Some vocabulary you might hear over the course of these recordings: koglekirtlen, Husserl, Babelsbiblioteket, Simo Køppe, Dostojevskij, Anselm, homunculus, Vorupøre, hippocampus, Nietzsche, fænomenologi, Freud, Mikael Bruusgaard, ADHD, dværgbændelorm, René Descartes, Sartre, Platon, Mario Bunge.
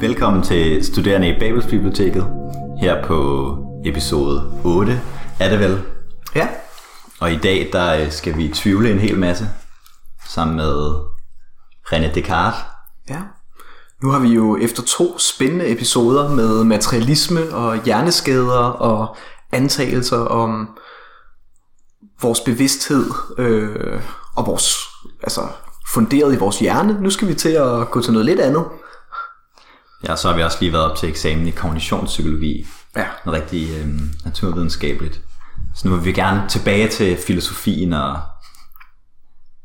Velkommen til studerende i Babelsbiblioteket, her på episode 8, er det vel? Ja. Og i dag der skal vi tvivle en hel masse, sammen med René Descartes. Ja. Nu har vi jo efter 2 spændende episoder med materialisme og hjerneskader og antagelser om vores bevidsthed og vores, altså funderet i vores hjerne. Nu skal vi til at gå til noget lidt andet. Ja, så har vi også lige været op til eksamen i kognitionspsykologi. Ja. Noget rigtig naturvidenskabeligt. Så nu vil vi gerne tilbage til filosofien og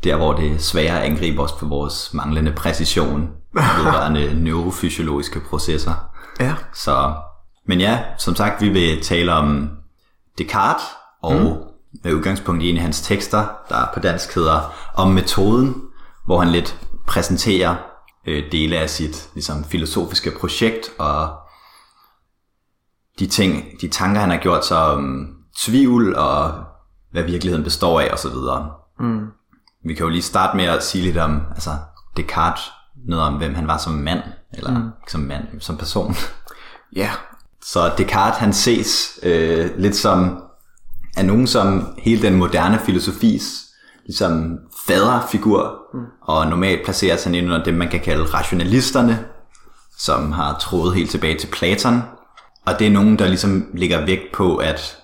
der, hvor det sværere angriber os på vores manglende præcision vedrørende neurofysiologiske processer. Ja. Så, men ja, som sagt, vi vil tale om Descartes og med udgangspunkt i en af hans tekster, der på dansk hedder Om metoden, hvor han lidt præsenterer dele af sit ligesom, filosofiske projekt og de tanker, han har gjort sig om tvivl og hvad virkeligheden består af osv. Mm. Vi kan jo lige starte med at sige lidt om altså Descartes, noget om hvem han var som mand, eller ikke som mand, som person. Ja. Yeah. Så Descartes han ses lidt som af nogen som hele den moderne filosofis ligesom faderfigur, og normalt placeres han ind under dem, man kan kalde rationalisterne, som har troet helt tilbage til Platon. Og det er nogen, der ligesom lægger vægt på, at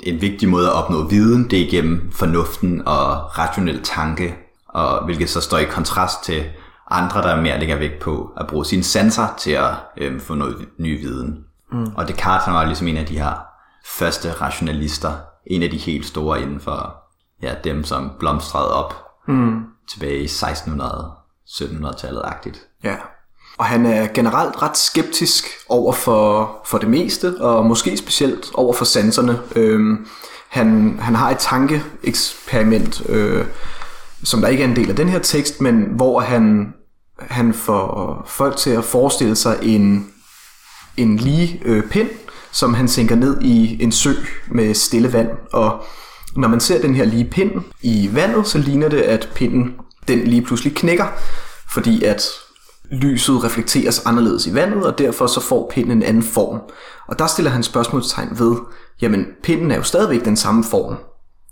en vigtig måde at opnå viden, det er igennem fornuften og rationel tanke, og hvilket så står i kontrast til andre, der mere lægger vægt på at bruge sine sanser til at få noget ny viden. Mm. Og Descartes han var ligesom en af de her første rationalister, en af de helt store inden for ja, dem, som blomstrede op tilbage i 1600-1700-tallet-agtigt. Ja, og han er generelt ret skeptisk over for det meste, og måske specielt over for sanserne. Han har et tankeeksperiment, som der ikke er en del af den her tekst, men hvor han får folk til at forestille sig en lige pind, som han sænker ned i en sø med stille vand, og når man ser den her lige pind i vandet, så ligner det, at pinden den lige pludselig knækker, fordi at lyset reflekteres anderledes i vandet, og derfor så får pinden en anden form. Og der stiller han spørgsmålstegn ved, jamen pinden er jo stadigvæk den samme form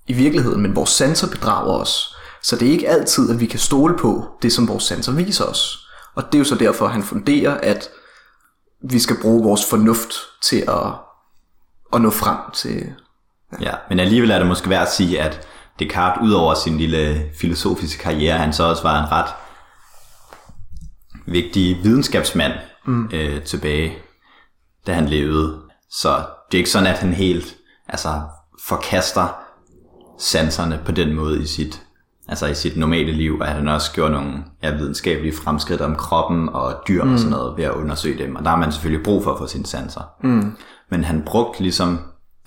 i virkeligheden, men vores sanser bedrager os. Så det er ikke altid, at vi kan stole på det, som vores sanser viser os. Og det er jo så derfor, han funderer, at vi skal bruge vores fornuft til at nå frem til. Ja, men alligevel er det måske værd at sige, at Descartes ud over sin lille filosofiske karriere, han så også var en ret vigtig videnskabsmand tilbage, da han levede. Så det er ikke sådan, at han helt altså, forkaster sanserne på den måde i sit normale liv, at han også gjorde nogle videnskabelige fremskridt om kroppen og dyr og sådan noget ved at undersøge dem. Og der har man selvfølgelig brug for at få sine sanser. Mm. Men han brugte ligesom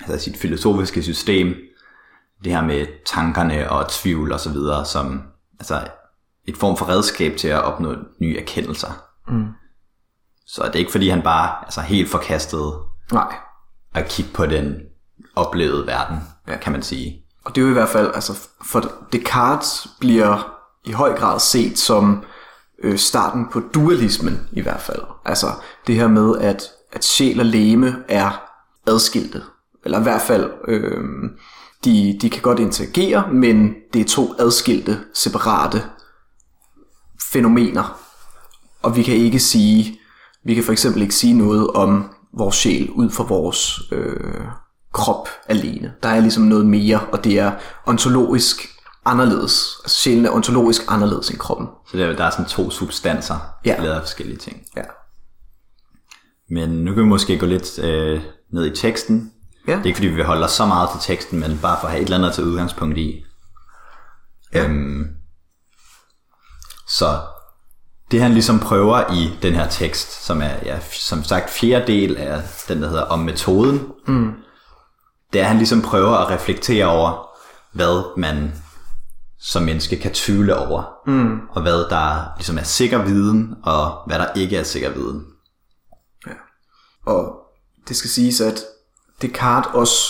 altså sit filosofiske system, det her med tankerne og tvivl og så videre, som altså et form for redskab til at opnå nye erkendelser. Mm. Så det er ikke fordi han bare altså helt forkastede at kigge på den oplevede verden, kan man sige. Og det er jo i hvert fald, altså for Descartes bliver i høj grad set som starten på dualismen i hvert fald. Altså det her med, at sjæl og legeme er adskilte. Eller i hvert fald, de kan godt interagere, men det er 2 adskilte, separate fænomener. Og vi kan for eksempel ikke sige noget om vores sjæl ud fra vores krop alene. Der er ligesom noget mere, og det er ontologisk anderledes. Altså sjælen er ontologisk anderledes end kroppen. Så der er sådan 2 substanser, der lader forskellige ting. Ja. Men nu kan vi måske gå lidt ned i teksten. Ja. Det er ikke fordi, vi holder så meget til teksten, men bare for at have et eller andet til udgangspunkt i. Ja. Så det han ligesom prøver i den her tekst, som er som sagt 4. del af den, der hedder Om metoden, det er, at han ligesom prøver at reflektere over, hvad man som menneske kan tvivle over, og hvad der ligesom er sikker viden, og hvad der ikke er sikker viden. Ja. Og det skal siges, at Descartes også,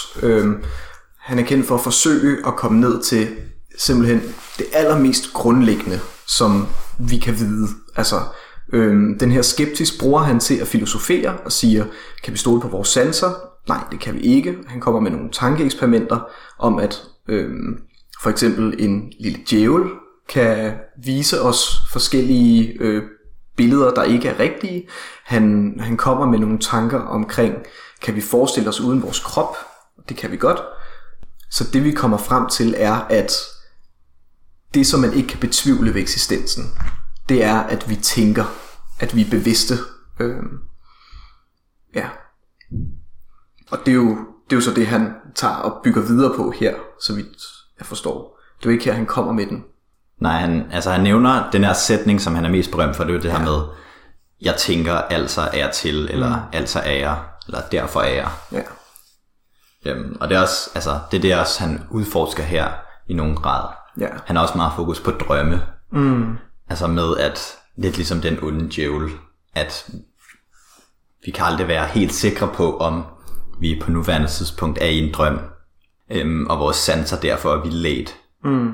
han er kendt for at forsøge at komme ned til simpelthen det allermest grundlæggende, som vi kan vide. Altså, den her skeptisk bruger han til at filosofere og siger, kan vi stole på vores sanser? Nej, det kan vi ikke. Han kommer med nogle tankeeksperimenter om, at for eksempel en lille djævel kan vise os forskellige billeder, der ikke er rigtige. Han kommer med nogle tanker omkring, kan vi forestille os uden vores krop? Det kan vi godt. Så det vi kommer frem til er, at det som man ikke kan betvivle ved eksistensen, det er, at vi tænker, at vi er bevidste. Ja. Og det er jo så det, han tager og bygger videre på her, så vidt jeg forstår. Det er jo ikke her, han kommer med den. Nej, han nævner den her sætning, som han er mest berømt for, det er jo det her med, jeg tænker, altså er jeg til, eller altså er jeg, eller derfor er jeg. Ja. Og det er også, altså, det er også, han udforsker her i nogen grad. Ja. Han har også meget fokus på drømme. Mm. Altså med at, lidt ligesom den onde djævel, at vi kan aldrig være helt sikre på, om vi på nuværende tidspunkt er i en drøm. Og vores sanser derfor er vi ledt. Mm.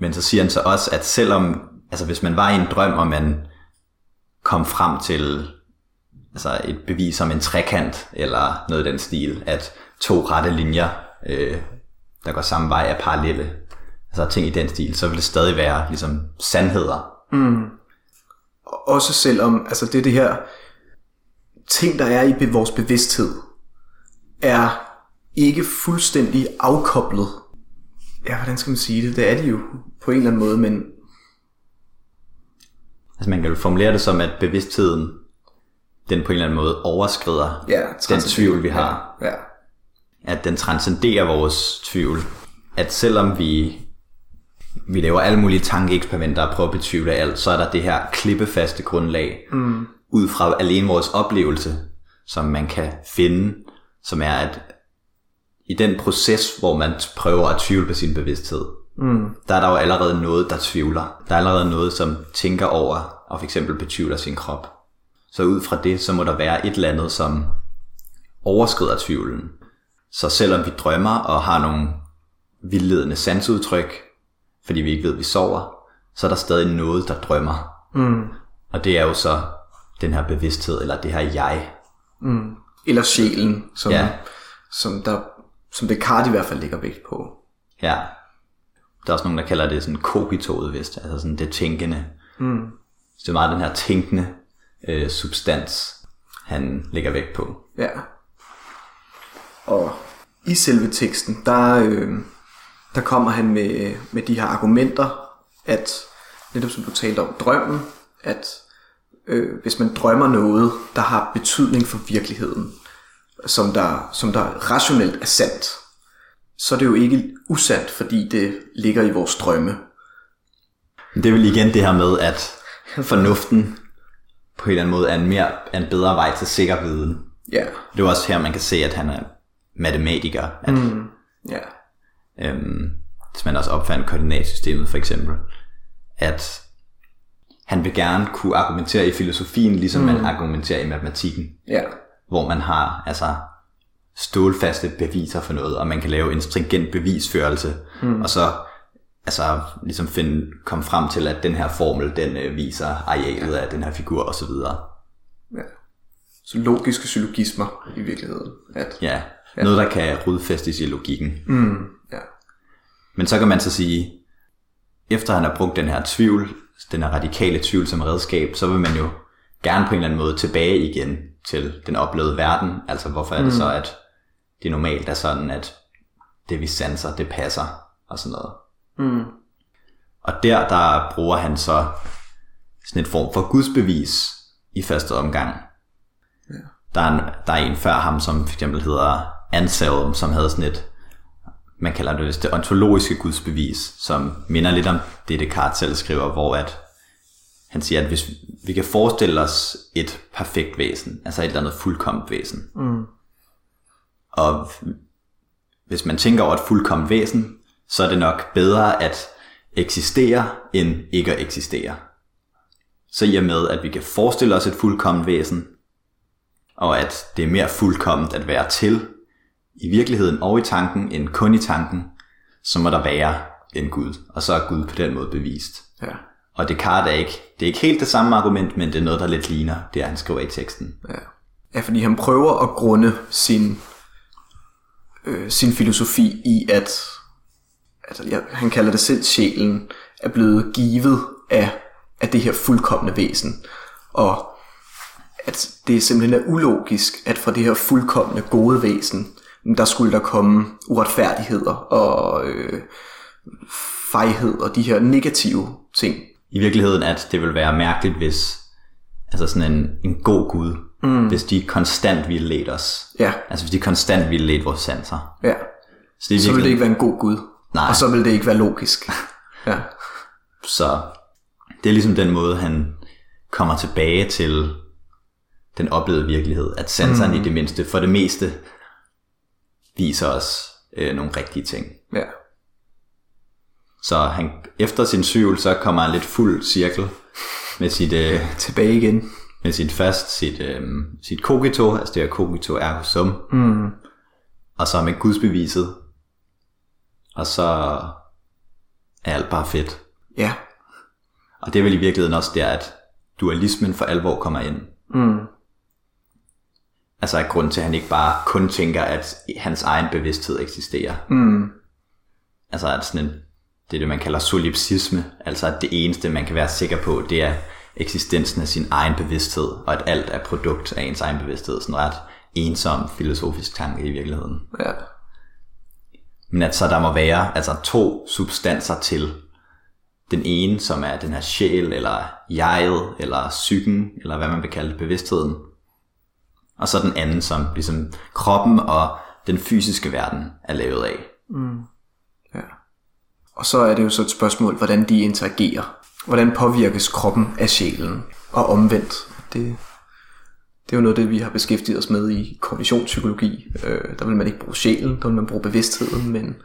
Men så siger han så også, at selvom, altså hvis man var i en drøm, og man kom frem til altså et bevis om en trekant, eller noget i den stil, at to rette linjer, der går samme vej, er parallelle, altså ting i den stil, så vil det stadig være ligesom sandheder. Mm. Også selvom, altså det her, ting der er i vores bevidsthed, er ikke fuldstændig afkoblet. Ja, hvordan skal man sige det? Det er det jo på en eller anden måde, men... Altså man kan jo formulere det som, at bevidstheden, den på en eller anden måde overskrider den tvivl, vi har. Ja. At den transcenderer vores tvivl. At selvom vi laver alle mulige tankeeksperimenter og prøver at betvivle alt, så er der det her klippefaste grundlag, ud fra alene vores oplevelse, som man kan finde, som er, at i den proces, hvor man prøver at tvivle på sin bevidsthed, der er der jo allerede noget, der tvivler. Der er allerede noget, som tænker over og fx betvivler sin krop. Så ud fra det, så må der være et eller andet, som overskrider tvivlen. Så selvom vi drømmer og har nogle vildledende sansudtryk, fordi vi ikke ved, at vi sover, så er der stadig noget, der drømmer. Mm. Og det er jo så den her bevidsthed, eller det her jeg. Mm. Eller sjælen, som Descartes i hvert fald lægger vægt på. Ja. Der er også nogen, der kalder det sådan kogitoudvist, altså sådan det tænkende. Mm. Så det er meget den her tænkende substans, han lægger vægt på. Ja. Og i selve teksten, der kommer han med de her argumenter, at netop som du talte om drømmen, at hvis man drømmer noget, der har betydning for virkeligheden, som der rationelt er sandt, så er det jo ikke usandt, fordi det ligger i vores drømme. Det er vel igen det her med, at fornuften på en eller anden måde er en bedre vej til sikker viden. Yeah. Det er også her, man kan se, at han er matematiker. At, hvis man også opfandt koordinatsystemet for eksempel, at han vil gerne kunne argumentere i filosofien, ligesom man argumenterer i matematikken. Yeah. Hvor man har altså stålfaste beviser for noget, og man kan lave en stringent bevisførelse, og så altså ligesom komme frem til, at den her formel, den viser arealet af den her figur og så videre. Ja. Så logiske syllogismer i virkeligheden. Noget der kan rodfæstes i logikken. Mm. Ja. Men så kan man så sige, efter han har brugt den her tvivl, den her radikale tvivl som redskab, så vil man jo gerne på en eller anden måde tilbage igen til den oplevede verden. Altså hvorfor er det så, at det normalt er sådan, at det vi sanser, det passer og sådan noget. Mm. Og der bruger han så sådan en form for gudsbevis i første omgang. Ja. Der er en før ham, som for eksempel hedder Anselm, som havde sådan et, man kalder det vist det ontologiske gudsbevis, som minder lidt om det Descartes selv skriver, hvor at han siger, at hvis vi kan forestille os et perfekt væsen, altså et eller andet fuldkomment væsen, og hvis man tænker over et fuldkomment væsen, så er det nok bedre at eksistere, end ikke at eksistere. Så i og med, at vi kan forestille os et fuldkomment væsen, og at det er mere fuldkomment at være til, i virkeligheden og i tanken, end kun i tanken, så må der være en Gud, og så er Gud på den måde bevist. Ja. Og Descartes er ikke helt det samme argument, men det er noget, der lidt ligner det, han skriver i teksten. Ja, ja, fordi han prøver at grunde sin filosofi i, at altså, han kalder det selv, sjælen er blevet givet af det her fuldkomne væsen. Og at det simpelthen er ulogisk, at fra det her fuldkomne gode væsen, der skulle der komme uretfærdigheder og fejhed og de her negative ting. I virkeligheden, at det ville være mærkeligt, hvis altså sådan en god Gud, hvis de konstant ville lede os. Ja. Altså hvis de konstant ville lede vores sanser. Ja. Så ville det ikke være en god Gud. Nej. Og så ville det ikke være logisk. Ja. Så det er ligesom den måde, han kommer tilbage til den oplevede virkelighed, at sanserne i det mindste, for det meste, viser os nogle rigtige ting. Ja. Så han, efter sin syvl, så kommer han lidt fuld cirkel med sit... tilbage igen. Med sit cogito, altså det er cogito ergo sum. Mm. Og så med gudsbeviset. Og så er alt bare fedt. Ja. Og det er vel i virkeligheden også der, at dualismen for alvor kommer ind. Mm. Altså af grund til, at han ikke bare kun tænker, at hans egen bevidsthed eksisterer. Mm. Altså at sådan en... Det er det, man kalder solipsisme, altså at det eneste, man kan være sikker på, det er eksistensen af sin egen bevidsthed, og at alt er produkt af ens egen bevidsthed. Sådan en ret ensom filosofisk tanke i virkeligheden. Ja. Men at så der må være altså to substanser til. Den ene, som er den her sjæl, eller jeget, eller psyken, eller hvad man vil kalde bevidstheden. Og så den anden, som ligesom kroppen og den fysiske verden er lavet af. Mm. Ja. Og så er det jo så et spørgsmål, hvordan de interagerer. Hvordan påvirkes kroppen af sjælen? Og omvendt. Det er jo noget det, vi har beskæftiget os med i kognitionspsykologi. Der vil man ikke bruge sjælen, der vil man bruge bevidstheden, men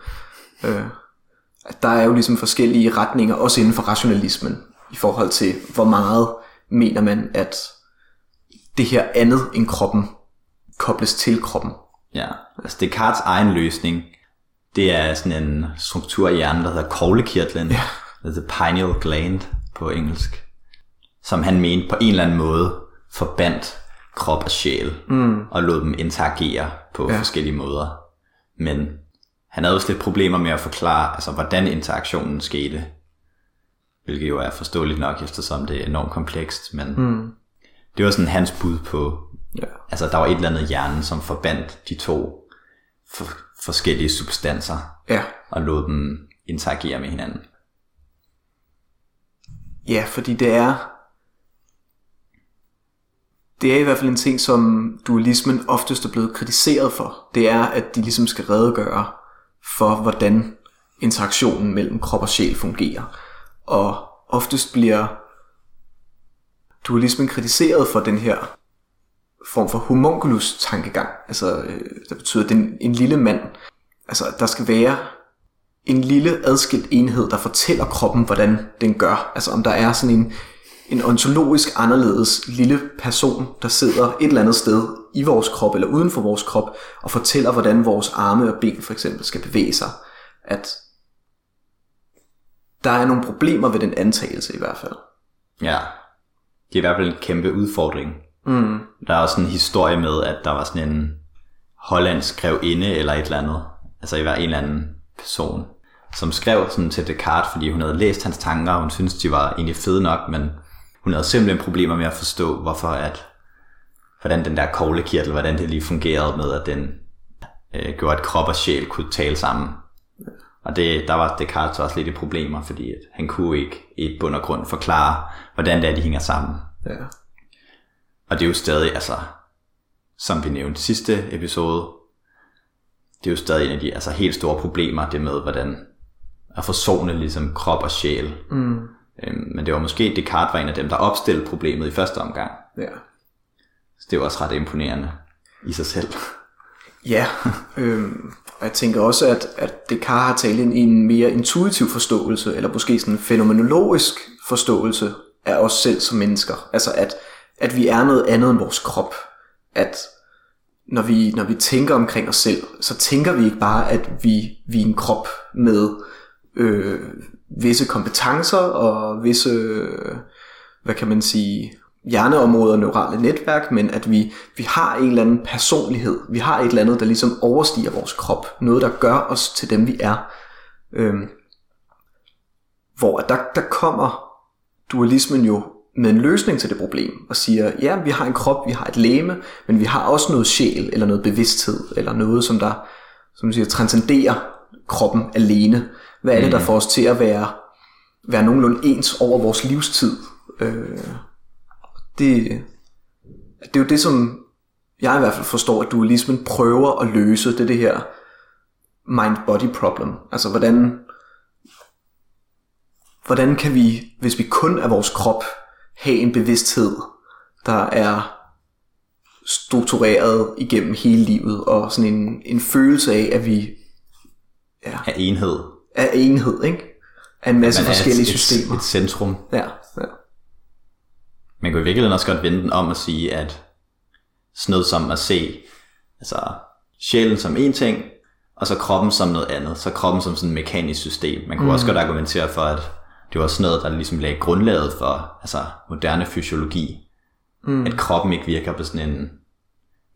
der er jo ligesom forskellige retninger, også inden for rationalismen, i forhold til, hvor meget mener man, at det her andet end kroppen kobles til kroppen. Ja, altså Descartes' egen løsning, det er sådan en struktur i hjernen, der hedder koglekirtlen, yeah. The pineal gland på engelsk, som han mente på en eller anden måde forbandt krop og sjæl, og lod dem interagere på forskellige måder. Men han havde også lidt problemer med at forklare, altså hvordan interaktionen skete, hvilket jo er forståeligt nok, eftersom det er enormt komplekst, men det var sådan hans bud på, altså der var et eller andet i hjernen, som forbandt de to forskellige substanser, og lod dem interagere med hinanden. Ja, fordi det er i hvert fald en ting, som dualismen oftest er blevet kritiseret for. Det er, at de ligesom skal redegøre for, hvordan interaktionen mellem krop og sjæl fungerer. Og oftest bliver dualismen kritiseret for den her form for homunculus tankegang, altså der betyder, at en lille mand, altså der skal være en lille adskilt enhed, der fortæller kroppen, hvordan den gør, altså om der er sådan en ontologisk anderledes lille person, der sidder et eller andet sted i vores krop, eller uden for vores krop, og fortæller, hvordan vores arme og ben for eksempel skal bevæge sig, at der er nogle problemer ved den antagelse i hvert fald. Ja, det er i hvert fald en kæmpe udfordring. Mm. Der er også en historie med, at der var sådan en hollandsk grevinde eller et eller andet, altså i hver en eller anden person, som skrev sådan til Descartes, fordi hun havde læst hans tanker, og hun syntes, de var egentlig fede nok, men hun havde simpelthen problemer med at forstå, hvordan den der koglekirtel, hvordan det lige fungerede med, at den gjorde, at krop og sjæl kunne tale sammen. Og der var Descartes også lidt i problemer, fordi at han kunne ikke i et bund og grund forklare, hvordan det er, de hænger sammen. Ja. Og det er jo stadig, altså, som vi nævnte sidste episode, det er jo stadig en af de altså, helt store problemer, det med, hvordan at forsone ligesom krop og sjæl. Mm. Men det var måske, Descartes var en af dem, der opstillede problemet i første omgang. Ja. Så det var også ret imponerende i sig selv. Ja, og jeg tænker også, at Descartes har talt ind i en mere intuitiv forståelse, eller måske sådan en fænomenologisk forståelse af os selv som mennesker. Altså at vi er noget andet end vores krop, at når vi tænker omkring os selv, så tænker vi ikke bare, at vi er en krop med visse kompetencer og visse, hvad kan man sige, hjerneområder og neurale netværk, men at vi har en eller anden personlighed. Vi har et eller andet, der ligesom overstiger vores krop. Noget, der gør os til dem, vi er. Hvor der kommer dualismen jo med en løsning til det problem, og siger, ja, vi har en krop, vi har et legeme, men vi har også noget sjæl, eller noget bevidsthed, eller noget, som der, som siger, transcenderer kroppen alene. Hvad er det, der får os til at være nogenlunde ens over vores livstid? Det er jo det, som jeg i hvert fald forstår, at dualismen prøver at løse, det er det her mind-body problem. Altså, hvordan kan vi, hvis vi kun er vores krop, have en bevidsthed, der er struktureret igennem hele livet, og sådan en følelse af, at vi er enhed. Af enhed, ikke? Af en masse forskellige systemer. Et centrum. Ja. Man kunne i virkeligheden også godt vende den om at sige, at sådan noget som at se altså sjælen som en ting, og så kroppen som noget andet, så kroppen som sådan et mekanisk system. Man kunne også godt argumentere for, at det var sådan noget, der ligesom lagde grundlaget for altså moderne fysiologi. At kroppen ikke virker på sådan en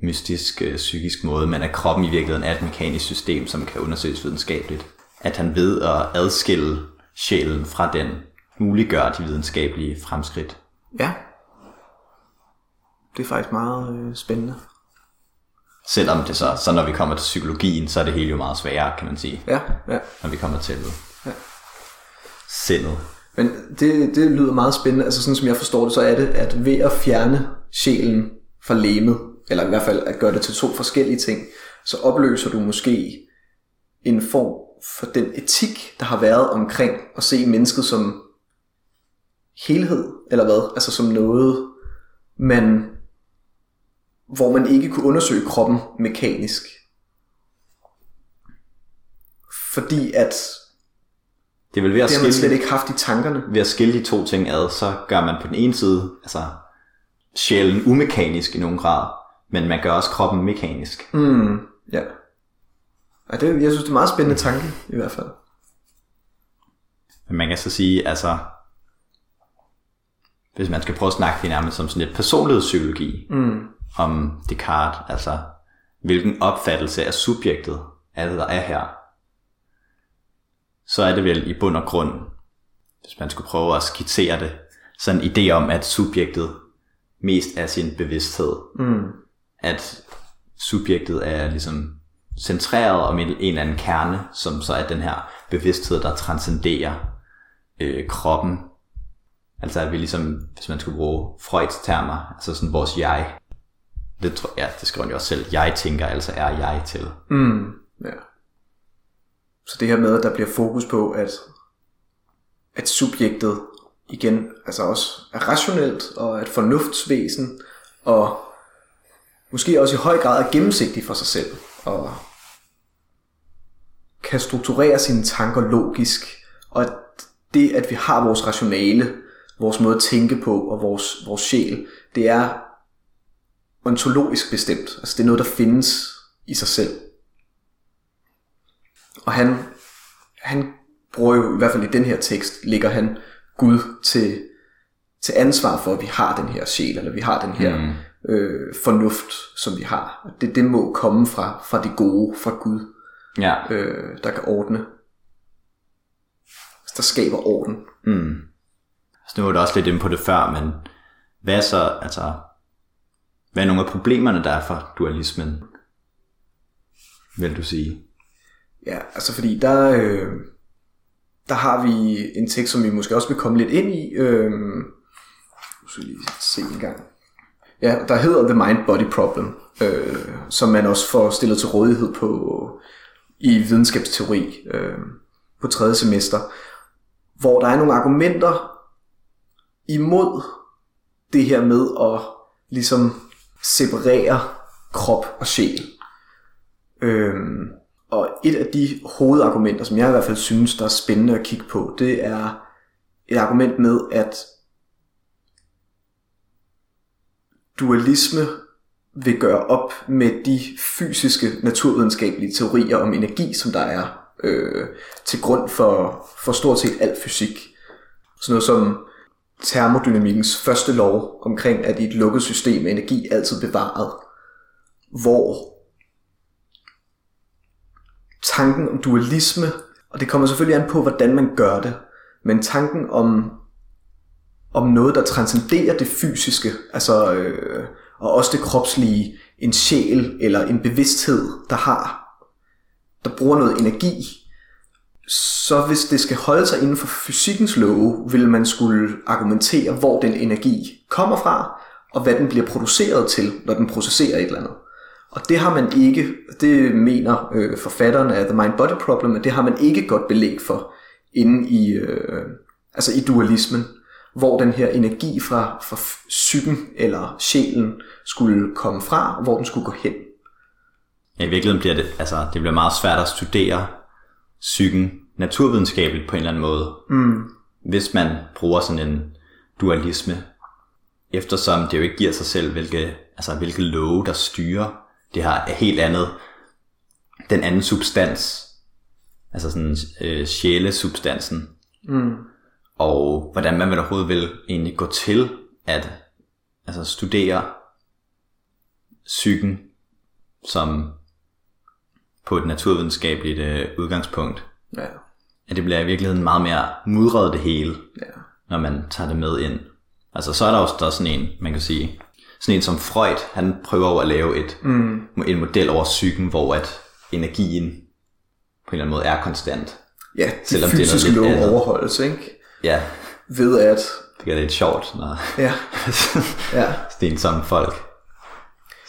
mystisk, psykisk måde, men at kroppen i virkeligheden er et mekanisk system, som kan undersøges videnskabeligt. At han ved at adskille sjælen fra den, muliggør de videnskabelige fremskridt. Ja. Det er faktisk meget spændende. Selvom det så når vi kommer til psykologien, så er det hele jo meget sværere, kan man sige. Ja. Når vi kommer til sindet. Men det lyder meget spændende. Altså sådan som jeg forstår det, så er det, at ved at fjerne sjælen fra legemet, eller i hvert fald at gøre det til to forskellige ting, så opløser du måske en form for den etik, der har været omkring at se mennesket som helhed, eller hvad? Altså som noget, hvor man ikke kunne undersøge kroppen mekanisk. Fordi at det vil har man slet ikke haft i tankerne. Ved at skille de to ting ad, så gør man på den ene side altså sjælen umekanisk i nogen grad, men man gør også kroppen mekanisk. Ja. Og det, jeg synes, det er en meget spændende tanke, i hvert fald. Men man kan så sige, altså hvis man skal prøve at snakke det nærmest som sådan lidt personlighedspsykologi, om Descartes, altså hvilken opfattelse af subjektet er det, der er her, så er det vel i bund og grund, hvis man skulle prøve at skitsere det, sådan en idé om, at subjektet mest er sin bevidsthed. At subjektet er ligesom centreret om en eller anden kerne, som så er den her bevidsthed, der transcenderer kroppen. Altså at vi ligesom, hvis man skulle bruge Freuds termer, altså sådan vores jeg, det skriver han jo også selv, jeg tænker, altså er jeg til. Ja. Så det her med, at der bliver fokus på, at subjektet igen, altså også er rationelt, og at fornuftsvæsen, og måske også i høj grad er gennemsigtig for sig selv, og kan strukturere sine tanker logisk, og det, at vi har vores rationale, vores måde at tænke på, og vores sjæl, det er ontologisk bestemt. Altså det er noget, der findes i sig selv. Og han bruger jo, i hvert fald i den her tekst, lægger han Gud til ansvar for, at vi har den her sjæl, eller vi har den her fornuft, som vi har. Og det må komme fra det gode, fra Gud, der kan ordne. Der skaber orden. Så nu var det også lidt inde på det før, men hvad er nogle af problemerne, der er for dualismen, vil du sige? Ja, altså fordi der har vi en tekst, som vi måske også vil komme lidt ind i. Nu skal jeg lige se en gang. Ja, der hedder The Mind-Body Problem, som man også får stillet til rådighed på i videnskabsteori på 3. semester. Hvor der er nogle argumenter imod det her med at ligesom separere krop og sjæl. Og et af de hovedargumenter, som jeg i hvert fald synes, der er spændende at kigge på, det er et argument med, at dualisme vil gøre op med de fysiske naturvidenskabelige teorier om energi, som der er til grund for stort set al fysik. Sådan noget som termodynamikkens første lov omkring, at i et lukket system er energi altid bevaret, hvor tanken om dualisme, og det kommer selvfølgelig an på, hvordan man gør det, men tanken om noget, der transcenderer det fysiske, altså, og også det kropslige, en sjæl eller en bevidsthed, der bruger noget energi, så hvis det skal holde sig inden for fysikkens love, vil man skulle argumentere, hvor den energi kommer fra, og hvad den bliver produceret til, når den processerer et eller andet. Og det har man ikke, det mener forfatteren af The Mind-Body Problem, at det har man ikke godt belæg for inde i, altså i dualismen, hvor den her energi fra psyken eller sjælen skulle komme fra, og hvor den skulle gå hen. Ja, i virkeligheden bliver det, altså, det bliver meget svært at studere psyken naturvidenskabeligt på en eller anden måde, hvis man bruger sådan en dualisme, eftersom det jo ikke giver sig selv, hvilke love, der styrer det her helt andet, den anden substans, altså sådan sjælesubstansen, og hvordan man overhovedet vil egentlig gå til at altså studere psyken som på et naturvidenskabeligt udgangspunkt. Ja. At det bliver i virkeligheden meget mere mudret det hele, når man tager det med ind. Altså så er der også der sådan en, man kan sige, sådan en som Freud, han prøver at lave en model over psyken, hvor at energien på en eller anden måde er konstant. Ja, selvom det fysiske lov overholdes, ikke? Ja. Ved at... Det gør det lidt sjovt, når sådan en som folk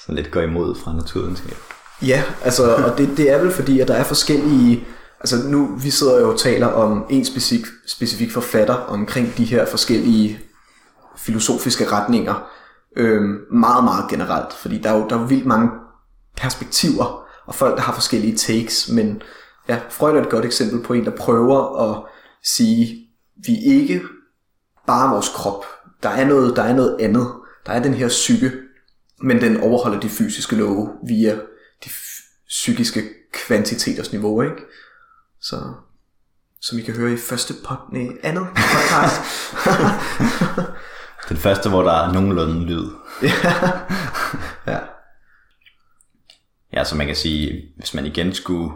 sådan lidt går imod fra naturvidenskab. Ja, altså, og det er vel fordi, at der er forskellige... Altså nu, vi sidder jo og taler om en specifik forfatter omkring de her forskellige filosofiske retninger meget, meget generelt, fordi der er jo vildt mange perspektiver og folk, der har forskellige takes, men ja, Freud er et godt eksempel på en, der prøver at sige, vi er ikke bare vores krop, der er noget andet, der er den her psyke, men den overholder de fysiske love via de psykiske kvantiteters niveau, ikke? Så som I kan høre i andet podcast. Den første, hvor der er nogenlunde lyd. Ja. Ja, så man kan sige, hvis man igen skulle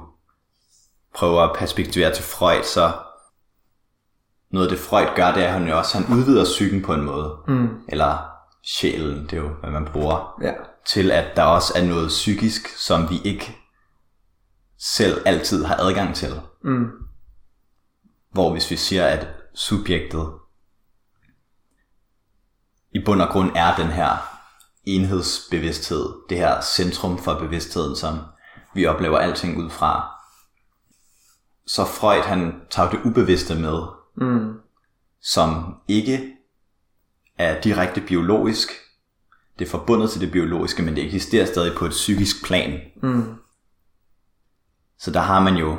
prøve at perspektivere til Freud, så noget af det Freud gør, det er, at han udvider psyken på en måde. Eller sjælen, det er jo, hvad man bruger. Ja. Til at der også er noget psykisk, som vi ikke selv altid har adgang til. Hvor hvis vi siger, at subjektet i bund og grund er den her enhedsbevidsthed, det her centrum for bevidstheden, som vi oplever alting ud fra. Så Freud, han tager det ubevidste med, som ikke er direkte biologisk. Det er forbundet til det biologiske, men det eksisterer stadig på et psykisk plan. Så der har man jo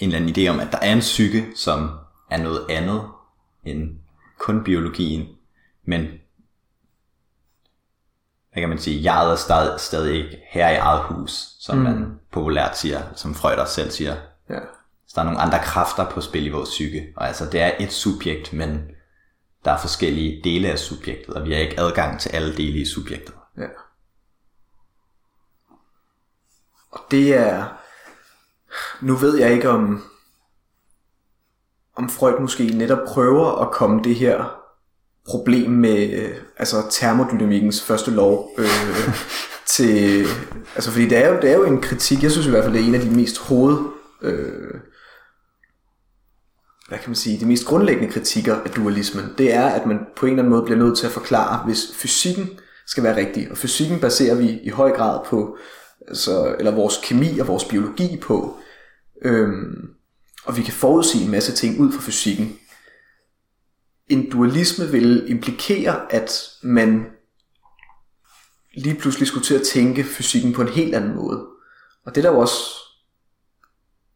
en eller anden idé om, at der er en psyke, som er noget andet end kun biologien. Men hvad kan man sige, jeg er stadig ikke her i eget hus, som man populært siger, som Freud også selv siger. Ja. Så der er nogle andre kræfter på spil i vores psyke, og altså det er et subjekt, men der er forskellige dele af subjektet, og vi har ikke adgang til alle dele i subjektet. Ja. Og det er, nu ved jeg ikke om Freud måske netop prøver at komme det her problem med altså termodynamikkens første lov til, altså fordi det er jo en kritik. Jeg synes i hvert fald, det er en af de mest de mest grundlæggende kritikker af dualismen. Det er, at man på en eller anden måde bliver nødt til at forklare, hvis fysikken skal være rigtig, og fysikken baserer vi i høj grad på, altså, eller vores kemi og vores biologi på, og vi kan forudsige en masse ting ud fra fysikken. En dualisme vil implikere, at man lige pludselig skulle til at tænke fysikken på en helt anden måde. Og det er der også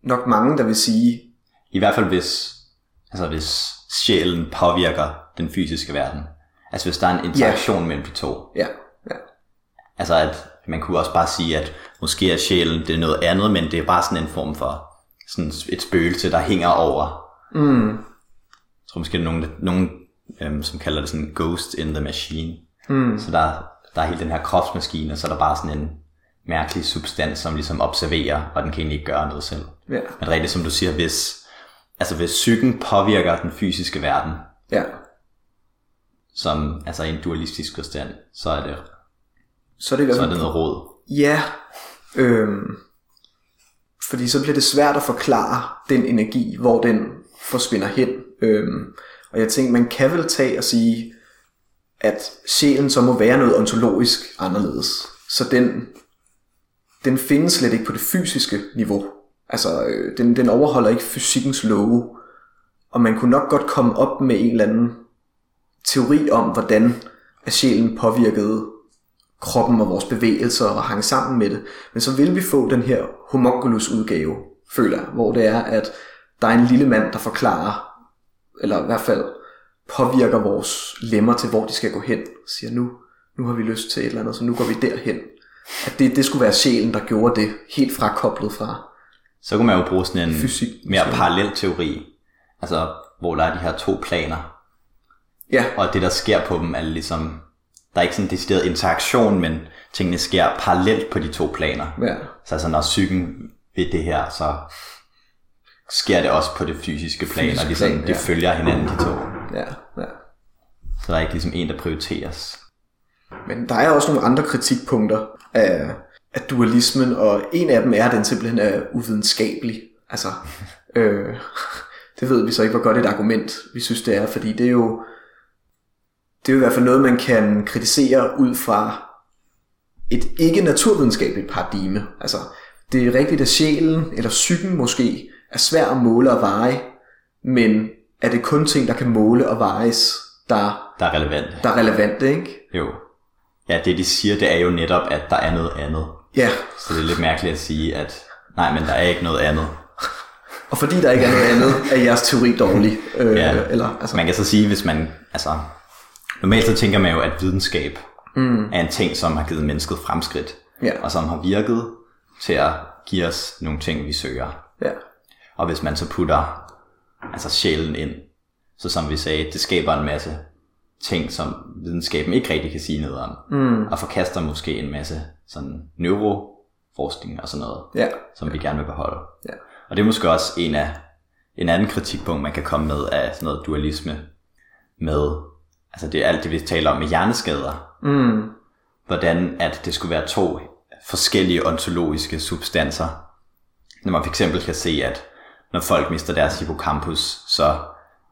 nok mange, der vil sige... I hvert fald hvis sjælen påvirker den fysiske verden. Altså hvis der er en interaktion mellem de to. Ja, ja. Altså at man kunne også bare sige, at måske er sjælen det er noget andet, men det er bare sådan en form for sådan et spøgelse, der hænger over. Mm. Jeg tror måske, der er nogen som kalder det sådan ghost in the machine. Mm. Så der er hele den her kropsmaskine, og så er der bare sådan en mærkelig substans, som ligesom observerer, og den kan egentlig ikke gøre noget selv. Yeah. Men rigtigt, som du siger, hvis psyken påvirker den fysiske verden, yeah, som altså en dualistisk forstand, så er det noget rod. Ja, fordi så bliver det svært at forklare den energi, hvor den forsvinder hen. Og jeg tænker, man kan vel tage og sige, at sjælen så må være noget ontologisk anderledes. Så den findes slet ikke på det fysiske niveau. Altså, den overholder ikke fysikkens love. Og man kunne nok godt komme op med en eller anden teori om, hvordan sjælen påvirkede kroppen og vores bevægelser og hang sammen med det. Men så vil vi få den her homunculus-udgave, føler jeg, hvor det er, at der er en lille mand, der forklarer, eller i hvert fald påvirker vores lemmer til, hvor de skal gå hen. Siger, nu har vi lyst til et eller andet, så nu går vi derhen. At det skulle være sjælen, der gjorde det, helt frakoblet fra. Så kunne man jo bruge sådan en fysik, mere parallel teori, altså hvor der er de her to planer. Ja. Og det, der sker på dem, er ligesom, der er ikke sådan en decideret interaktion, men tingene sker parallelt på de to planer. Ja. Så altså, når psyken ved det her, så sker det også på det fysiske plan, og ligesom, det følger hinanden, de to. Ja. Så der er ikke ligesom en, der prioriteres. Men der er også nogle andre kritikpunkter af dualismen, og en af dem er, at den simpelthen er uvidenskabelig. Altså, det ved vi så ikke, hvor godt et argument vi synes, det er, fordi det er jo i hvert fald noget, man kan kritisere ud fra et ikke-naturvidenskabeligt paradigme. Altså, det er rigtigt, at sjælen eller psyken måske er svær at måle og veje, men er det kun ting, der kan måle og vejes, der er relevante. Der er relevante, ikke? Jo. Ja, det de siger, det er jo netop, at der er noget andet. Ja. Så det er lidt mærkeligt at sige, at nej, men der er ikke noget andet. Og fordi der ikke er noget andet, er jeres teori dårlig. Ja, eller, altså. Man kan så sige, hvis man... Altså, normalt så tænker man jo, at videnskab er en ting, som har givet mennesket fremskridt, yeah, og som har virket til at give os nogle ting, vi søger. Yeah. Og hvis man så putter altså sjælen ind, så som vi sagde, det skaber en masse ting, som videnskaben ikke rigtig kan sige noget om, og forkaster måske en masse sådan neuroforskning og sådan noget, yeah, som vi gerne vil beholde. Yeah. Og det er måske også en anden kritikpunkt, man kan komme med af sådan noget dualisme med... Altså det er alt det, vi taler om med hjerneskader. Mm. Hvordan at det skulle være to forskellige ontologiske substanser. Når man for eksempel kan se, at når folk mister deres hippocampus, så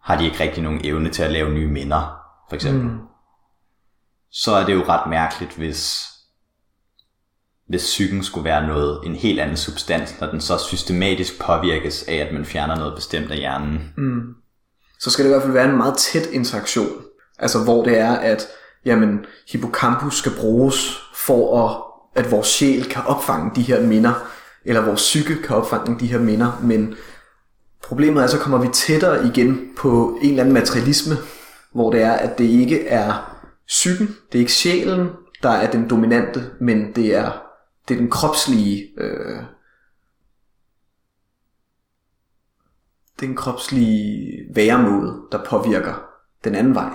har de ikke rigtig nogen evne til at lave nye minder, for eksempel. Mm. Så er det jo ret mærkeligt, hvis psyken skulle være noget, en helt anden substans, når den så systematisk påvirkes af, at man fjerner noget bestemt af hjernen. Mm. Så skal det i hvert fald være en meget tæt interaktion. Altså hvor det er, at jamen, hippocampus skal bruges for at vores sjæl kan opfange de her minder, eller vores psyke kan opfange de her minder, men problemet er, så kommer vi tættere igen på en eller anden materialisme, hvor det er, at det ikke er psyken, det er ikke sjælen, der er den dominante, men det er den kropslige... den kropslige væremåde, der påvirker den anden vej.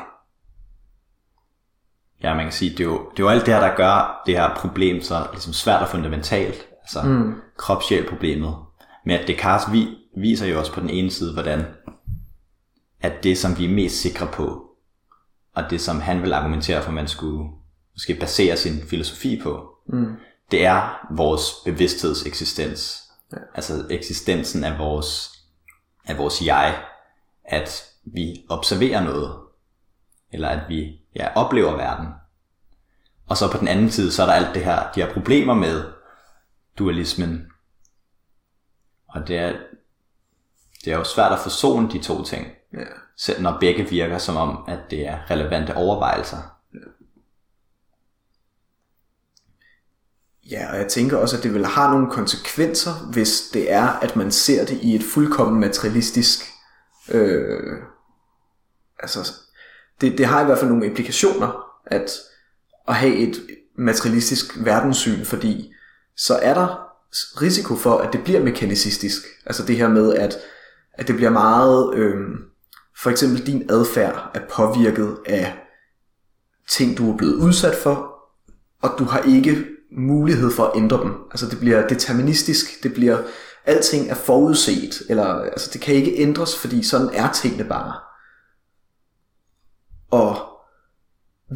Ja, man kan sige, det er jo alt det her, der gør det her problem så ligesom svært og fundamentalt, altså kropssjælproblemet. Men at Descartes viser jo også på den ene side, hvordan at det, som vi er mest sikre på, og det, som han vil argumentere for, man skulle måske basere sin filosofi på, det er vores bevidstheds eksistens. Ja. Altså eksistensen af vores jeg, at vi observerer noget, eller at vi oplever verden. Og så på den anden side, så er der alt det her, de her problemer med dualismen. Og det er jo svært at forsone de to ting, ja, selv når begge virker som om, at det er relevante overvejelser. Ja, og jeg tænker også, at det vil have nogle konsekvenser, hvis det er, at man ser det i et fuldkommen materialistisk... altså... Det har i hvert fald nogle implikationer at have et materialistisk verdenssyn, fordi så er der risiko for, at det bliver mekanicistisk. Altså det her med, at det bliver meget... for eksempel din adfærd er påvirket af ting, du er blevet udsat for, og du har ikke mulighed for at ændre dem. Altså det bliver deterministisk, det bliver... Alting er forudset, eller altså det kan ikke ændres, fordi sådan er tingene bare. Og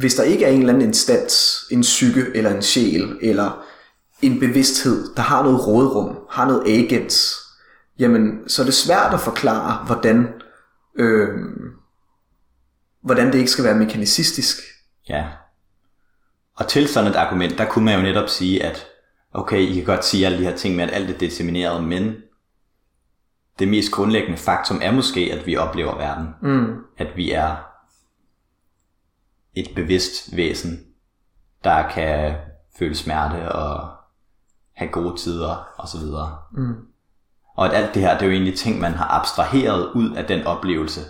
hvis der ikke er en eller anden instans, en psyke eller en sjæl, eller en bevidsthed, der har noget råderum, har noget agens, jamen så er det svært at forklare, hvordan det ikke skal være mekanicistisk. Ja. Og til sådan et argument, der kunne man jo netop sige, at okay, I kan godt sige alle de her ting med, at alt er determineret, men det mest grundlæggende faktum er måske, at vi oplever verden. Mm. At vi er et bevidst væsen, der kan føle smerte og have gode tider osv. Mm. Og at alt det her, det er jo egentlig ting, man har abstraheret ud af den oplevelse,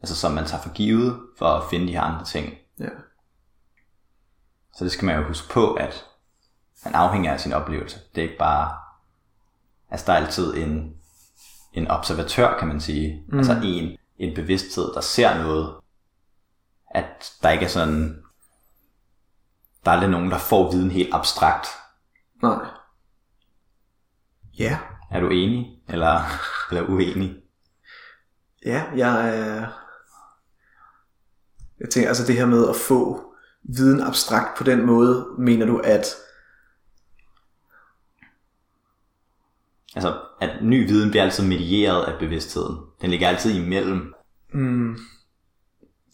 altså som man tager for givet for at finde de her andre ting. Ja. Så det skal man jo huske på, at man afhænger af sin oplevelse. Det er ikke bare... Altså der er altid en observatør, kan man sige. Mm. Altså en bevidsthed, der ser noget. At der ikke er sådan... Der er aldrig nogen, der får viden helt abstrakt. Nej. Ja. Yeah. Er du enig? Eller uenig? Ja, jeg tænker, altså det her med at få viden abstrakt på den måde, mener du, at... Altså, at ny viden bliver altid medieret af bevidstheden. Den ligger altid imellem. Mm.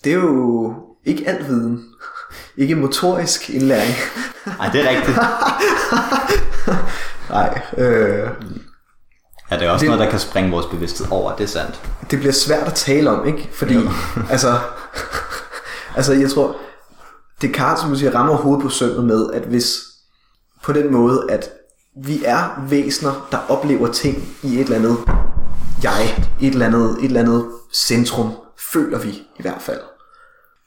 Det er jo ikke alt viden. Ikke motorisk indlæring. Nej, det er rigtigt. Nej. Ja, det er også noget, der kan springe vores bevidsthed over, det er sandt. Det bliver svært at tale om, ikke? Fordi, altså, jeg tror, Descartes, som du siger, rammer hovedet på sømmet med, at hvis på den måde, at vi er væsener, der oplever ting i et eller andet jeg, et eller andet centrum, føler vi i hvert fald.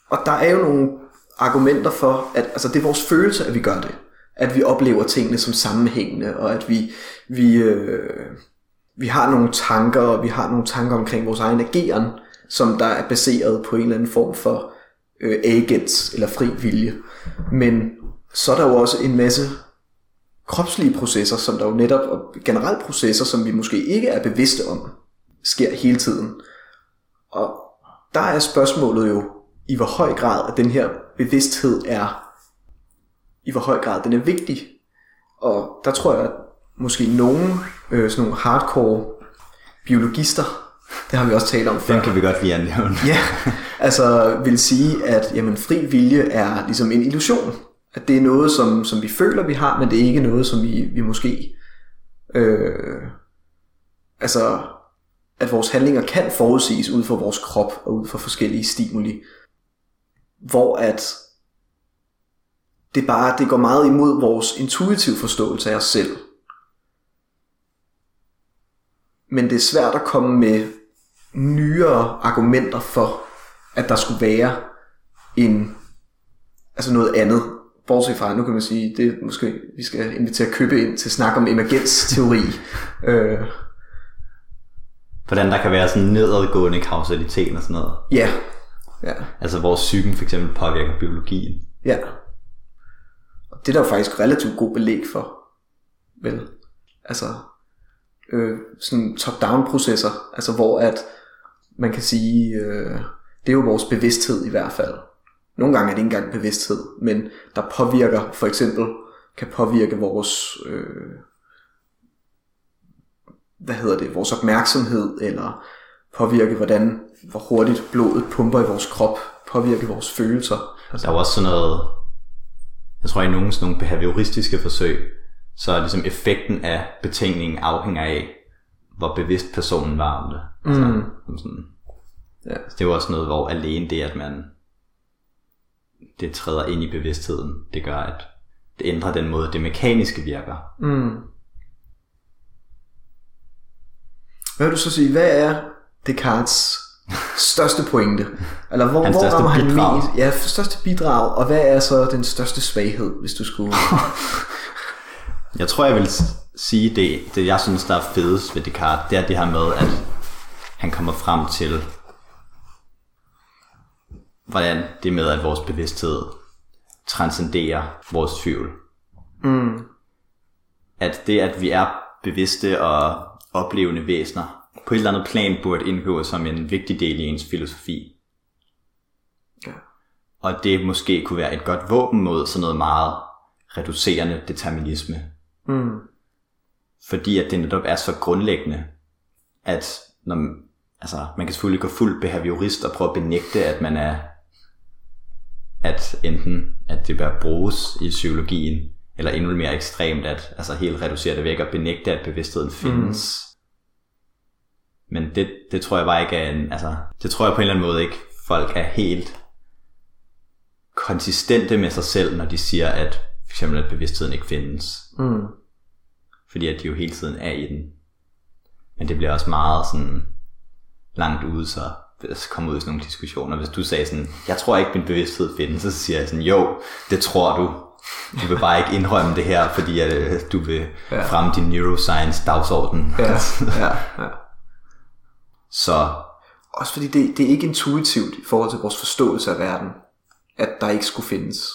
Og der er jo nogle argumenter for, at altså det er vores følelse, at vi gør det. At vi oplever tingene som sammenhængende, og at vi har nogle tanker, og vi har nogle tanker omkring vores egen ageren, som der er baseret på en eller anden form for agens eller fri vilje. Men så er der jo også en masse kropslige processer, som der jo netop, og generelt processer, som vi måske ikke er bevidste om, sker hele tiden. Og der er spørgsmålet jo, i hvor høj grad at den her bevidsthed er, i hvor høj grad den er vigtig. Og der tror jeg, at måske sådan nogle hardcore biologister, det har vi også talt om før. Den kan vi godt lide at nævne. Ja, altså vil sige, at jamen, fri vilje er ligesom en illusion. At det er noget, som vi føler, vi har, men det er ikke noget, som vi måske... altså, at vores handlinger kan forudsiges ud fra vores krop og ud fra forskellige stimuli. Hvor at det går meget imod vores intuitive forståelse af os selv. Men det er svært at komme med nyere argumenter for, at der skulle være noget andet. Bortset fra, nu kan man sige, det måske vi skal invitere Køppe ind til snak om emergensteori. Hvordan der kan være sådan nedadgående kausalitet og sådan noget. Ja. Ja. Altså vores psyken for eksempel påvirker biologien. Ja. Og det er der jo faktisk relativt god belæg for. Vel? Altså sådan top-down processer. Altså hvor at man kan sige, det er jo vores bevidsthed i hvert fald. Nogle gange er det ikke engang bevidsthed, men der påvirker, for eksempel, kan påvirke vores, vores opmærksomhed, eller påvirke, hvor hurtigt blodet pumper i vores krop, påvirke vores følelser. Altså. Der er også sådan noget, jeg tror i nogle behavioristiske forsøg, så er ligesom effekten af betingningen afhænger af, hvor bevidst personen var om det. Altså, ja. Det er jo også noget, hvor alene det, at man... det træder ind i bevidstheden, det gør, at det ændrer den måde, det mekaniske virker. Mm. Hvad vil du så sige, hvad er Descartes største pointe? Eller hvor rammer han mest? Ja, største bidrag, og hvad er så den største svaghed, hvis du skulle... Jeg tror, jeg vil sige, det jeg synes, der er fedest ved Descartes, det er det her med, at han kommer frem til, hvordan det med, at vores bevidsthed transcenderer vores tvivl. Mm. At det, at vi er bevidste og oplevende væsener, på et eller andet plan burde indgå som en vigtig del i ens filosofi. Ja. Og det måske kunne være et godt våben mod sådan noget meget reducerende determinisme. Mm. Fordi at det netop er så grundlæggende, at når man, altså, man kan selvfølgelig gå fuldt behaviorist og prøve at benægte, at man er, at enten at det bør bruges i psykologien, eller endnu mere ekstremt, at altså helt reducere det væk og benægte, at bevidstheden findes. Mm. Men det tror jeg bare ikke er en, altså, det tror jeg på en eller anden måde ikke, folk er helt konsistente med sig selv, når de siger, at for eksempel, at bevidstheden ikke findes. Mm. Fordi at de jo hele tiden er i den. Men det bliver også meget sådan langt ude, så kommer ud i sådan nogle diskussioner. Hvis du sagde sådan, jeg tror ikke, min bevidsthed findes, så siger jeg sådan, jo, det tror du. Du vil bare ikke indrømme det her, fordi at du vil fremme din neuroscience-dagsorden. Ja, ja, ja. Så. Også fordi det er ikke intuitivt i forhold til vores forståelse af verden, at der ikke skulle findes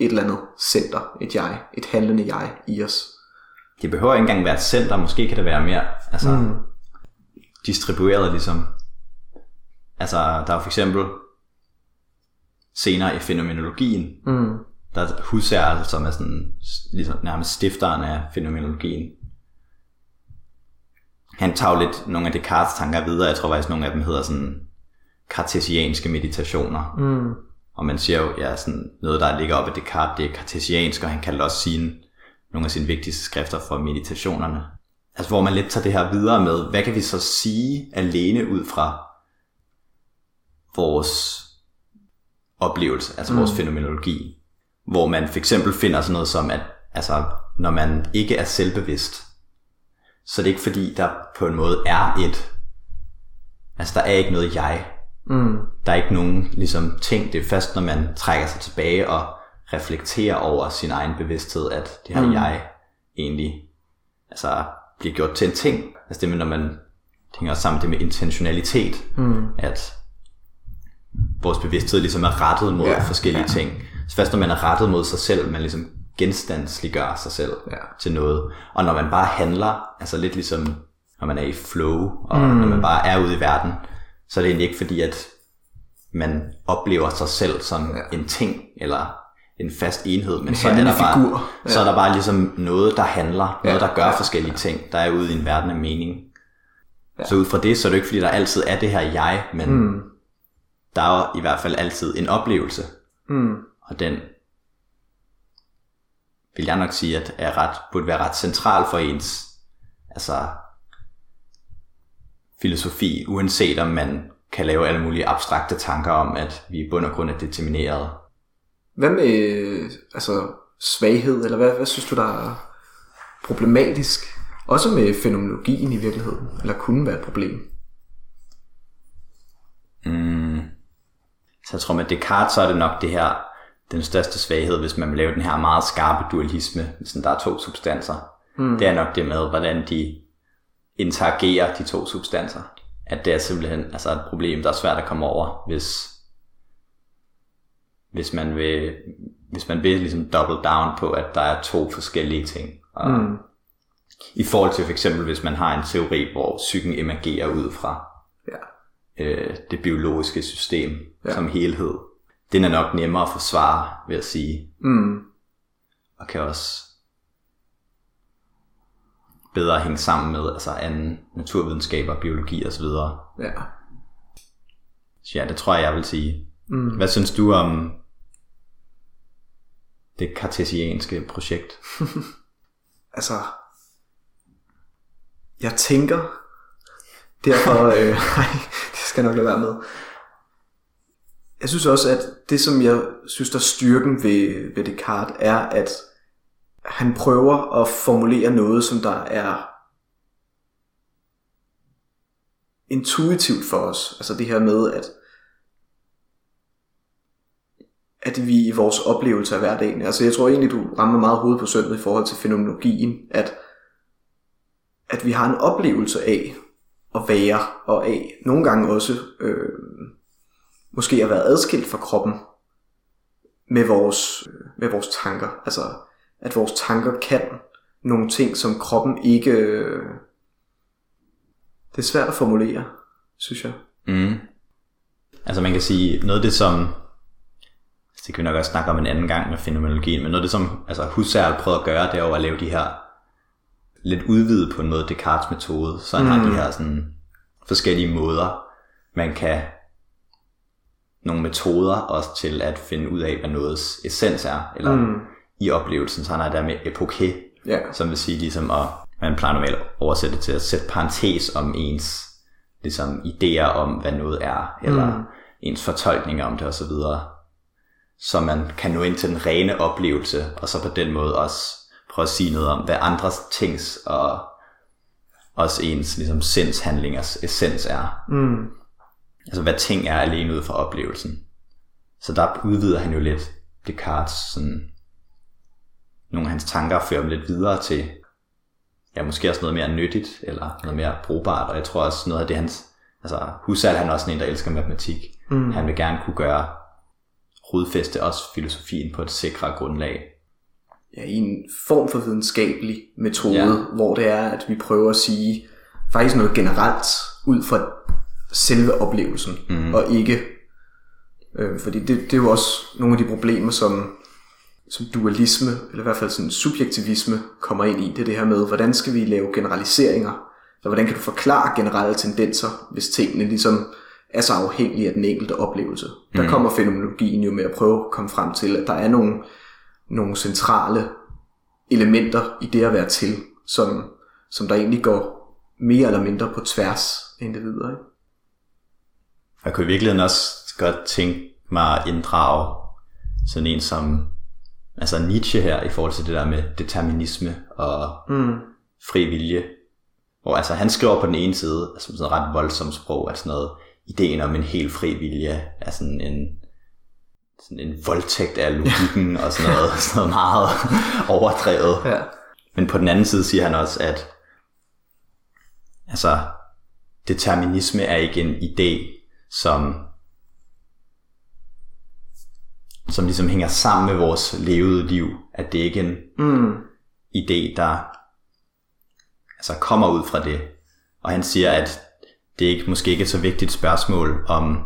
et eller andet center, et jeg, et handlende jeg i os. Det behøver ikke engang være et center, måske kan det være mere altså, distribueret ligesom. Altså, der er for eksempel senere i fænomenologien, der er Husserl, som er sådan, ligesom, nærmest stifteren af fænomenologien. Han tager lidt nogle af Descartes tanker videre, jeg tror faktisk nogle af dem hedder sådan kartesianske meditationer. Mm. Og man siger jo, ja, sådan noget der ligger op af Descartes, det er kartesiansk, og han kalder også sine, nogle af sine vigtigste skrifter for meditationerne. Altså hvor man lidt tager det her videre med, hvad kan vi så sige alene ud fra vores oplevelse, altså vores fænomenologi, hvor man for eksempel finder sådan noget som, at altså, når man ikke er selvbevidst, så er det ikke fordi, der på en måde er et, altså der er ikke noget jeg. Mm. Der er ikke nogen ligesom, ting, det er først, når man trækker sig tilbage og reflekterer over sin egen bevidsthed, at det her jeg egentlig altså, bliver gjort til en ting. Altså det med, når man tænker sammen det med intentionalitet, at vores bevidsthed ligesom er rettet mod forskellige ting. Så først når man er rettet mod sig selv, man ligesom genstandsliggør sig selv til noget. Og når man bare handler, altså lidt ligesom når man er i flow, og når man bare er ude i verden, så er det egentlig ikke fordi, at man oplever sig selv som en ting, eller en fast enhed, men så er, der bare, så er der bare ligesom noget, der handler, noget, der gør forskellige ting, der er ude i en verden af mening. Så ud fra det, så er det ikke fordi, der altid er det her jeg, men der er jo i hvert fald altid en oplevelse, og den vil jeg nok sige, at er ret, burde være ret central for ens altså, filosofi, uanset om man kan lave alle mulige abstrakte tanker om, at vi i bund og grund er determineret. Hvad med altså, svaghed, eller hvad synes du, der er problematisk? Også med fænomenologien i virkeligheden, eller kunne være et problem? Så jeg tror med Descartes, så er det nok det her, den største svaghed, hvis man vil lave den her meget skarpe dualisme, hvis der er to substanser. Det er nok det med, hvordan de interagerer de to substanser. At det er simpelthen altså et problem, der er svært at komme over, hvis man vil ligesom double down på, at der er to forskellige ting. Og i forhold til for eksempel, hvis man har en teori, hvor psyken emergerer ud fra det biologiske system som helhed. Den er nok nemmere at forsvare, vil jeg sige. Og kan også bedre hænge sammen med altså anden naturvidenskaber, biologi osv. Så ja, det tror jeg vil sige. Hvad synes du om det kartesianske projekt? Altså, jeg tænker, derfor det skal jeg nok lade være med. Jeg synes også, at det som jeg synes der styrken ved Descartes er, at han prøver at formulere noget som der er intuitivt for os. Altså det her med at at vi i vores oplevelser af hverdagen, altså jeg tror egentlig, du rammer meget hovedet på sømmet i forhold til fænomenologien, at vi har en oplevelse af at være, og af nogle gange også måske at være adskilt fra kroppen med vores tanker, altså at vores tanker kan nogle ting, som kroppen ikke... Det er svært at formulere, synes jeg. Mm. Altså man kan sige, noget af det som... Det kan vi nok også snakke om en anden gang med fænomenologien, men noget af det som altså Husserl prøvede at gøre, det var at lave de her lidt udvidet på en måde Descartes metode, så han har de her sådan forskellige måder, man kan... nogle metoder også til at finde ud af, hvad noget's essens er, eller i oplevelsen, så han har der med epoke, som vil sige ligesom at man plejer normalt at oversætte det til at sætte parentes om ens ligesom idéer om, hvad noget er, eller ens fortolkninger om det osv. Så man kan nå ind til den rene oplevelse, og så på den måde også prøve at sige noget om, hvad andres tings og også ens ligesom sindshandlingers essens er. Altså hvad ting er alene ud fra oplevelsen. Så der udvider han jo lidt Descartes sådan, nogle af hans tanker fører dem lidt videre til måske også noget mere nyttigt eller noget mere brugbart, og jeg tror også noget af det hans, altså Husserl, han er også en, der elsker matematik. Han vil gerne kunne gøre rodfæste også filosofien på et sikrere grundlag. Ja, i en form for videnskabelig metode, hvor det er, at vi prøver at sige faktisk noget generelt ud fra selve oplevelsen, og ikke fordi det er jo også nogle af de problemer, som dualisme, eller i hvert fald sådan subjektivisme, kommer ind i. Det er det her med, hvordan skal vi lave generaliseringer, eller hvordan kan du forklare generelle tendenser, hvis tingene ligesom er så afhængige af den enkelte oplevelse. Der kommer fænomenologien jo med at prøve at komme frem til, at der er nogle centrale elementer i det at være til, som der egentlig går mere eller mindre på tværs af individer, ikke? Jeg kunne i virkeligheden også godt tænke mig at inddrage sådan en som altså Nietzsche her i forhold til det der med determinisme og fri vilje. Hvor altså han skriver på den ene side, altså sådan et ret voldsomt sprog, at sådan noget, ideen om en helt fri vilje er sådan en voldtægt af logikken og sådan noget meget overdrevet. Ja. Men på den anden side siger han også, at altså determinisme er ikke en idé, som ligesom hænger sammen med vores levede liv, at det ikke er en idé, der altså kommer ud fra det. Og han siger, at det ikke, måske ikke er så vigtigt et spørgsmål, om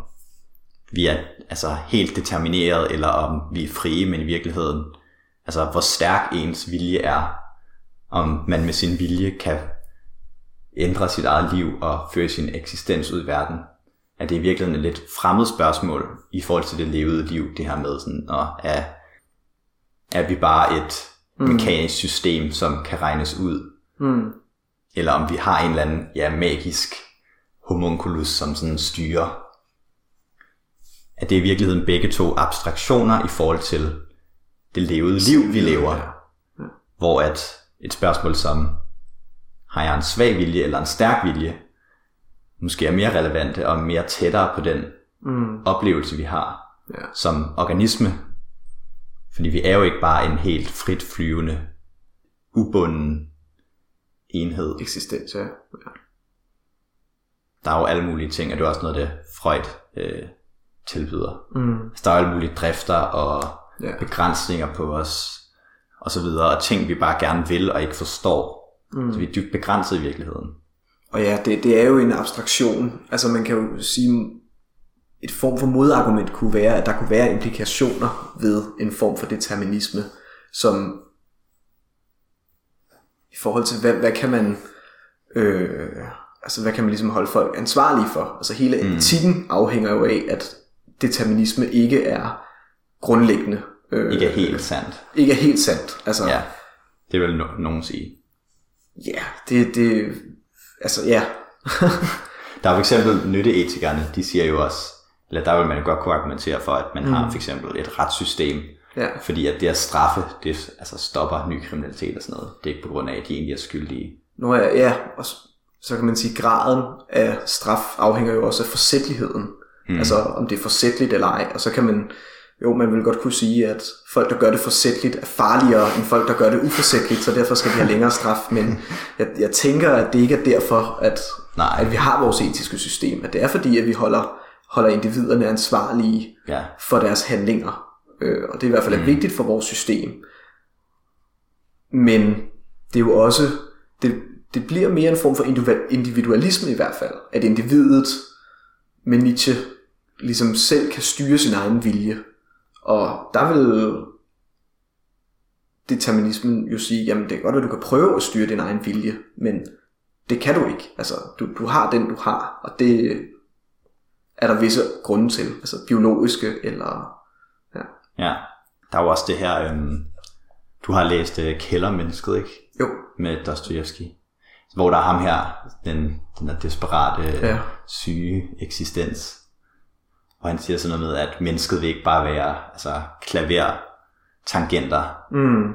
vi er altså helt determineret, eller om vi er frie, men i virkeligheden, altså hvor stærk ens vilje er, om man med sin vilje kan ændre sit eget liv og føre sin eksistens ud i verden. At det i virkeligheden et lidt fremmed spørgsmål i forhold til det levede liv, det her med sådan, og er vi bare et mekanisk system, som kan regnes ud, eller om vi har en eller anden magisk homunculus, som sådan styrer. At det er i virkeligheden begge to abstraktioner i forhold til det levede liv, vi lever, hvor at et spørgsmål som, har jeg en svag vilje eller en stærk vilje, måske er mere relevante og mere tættere på den oplevelse, vi har som organisme. Fordi vi er jo ikke bare en helt frit flyvende, ubunden enhed. Eksistens, ja. Der er jo alle mulige ting, og det er også noget, det Freud tilbyder. Altså, der er alle mulige drifter og begrænsninger på os, og så videre, og ting, vi bare gerne vil og ikke forstår. Så vi er dybt begrænset i virkeligheden. Og ja, det er jo en abstraktion. Altså man kan jo sige, et form for modargument kunne være, at der kunne være implikationer ved en form for determinisme, som i forhold til, hvad kan man altså hvad kan man ligesom holde folk ansvarlige for? Altså hele etikken afhænger jo af, at determinisme ikke er grundlæggende. Ikke er helt sandt. Ikke er helt sandt. Altså, ja, det vil nogen sige. Ja, det altså, ja. Der er for eksempel nytteetikerne, de siger jo også, eller der vil man jo godt kunne argumentere for, at man har for eksempel et retssystem, fordi at det at straffe, det altså stopper ny kriminalitet og sådan noget. Det er ikke på grund af, at de egentlig er skyldige. Nå ja, og så kan man sige, at graden af straf afhænger jo også af forsætligheden. Altså, om det er forsætligt eller ej, og så kan man Jo, man vil godt kunne sige, at folk, der gør det forsætligt, er farligere end folk, der gør det uforsætligt, så derfor skal vi have længere straf. Men jeg tænker, at det ikke er derfor, at vi har vores etiske system. At det er fordi, at vi holder individerne ansvarlige for deres handlinger. Og det er i hvert fald vigtigt for vores system. Men det er jo også... Det bliver mere en form for individualisme i hvert fald. At individet med Nietzsche ligesom selv kan styre sin egen vilje. Og der vil determinismen jo sige, jamen det er godt, at du kan prøve at styre din egen vilje, men det kan du ikke. Altså, du har den, du har, og det er der visse grunde til, altså biologiske eller... Ja, der er jo også det her, du har læst Kældermennesket, ikke? Jo. Med Dostojevskij, hvor der er ham her, den der desperate, syge eksistens. Og han siger sådan noget med, at mennesket vil ikke bare være klavertangenter,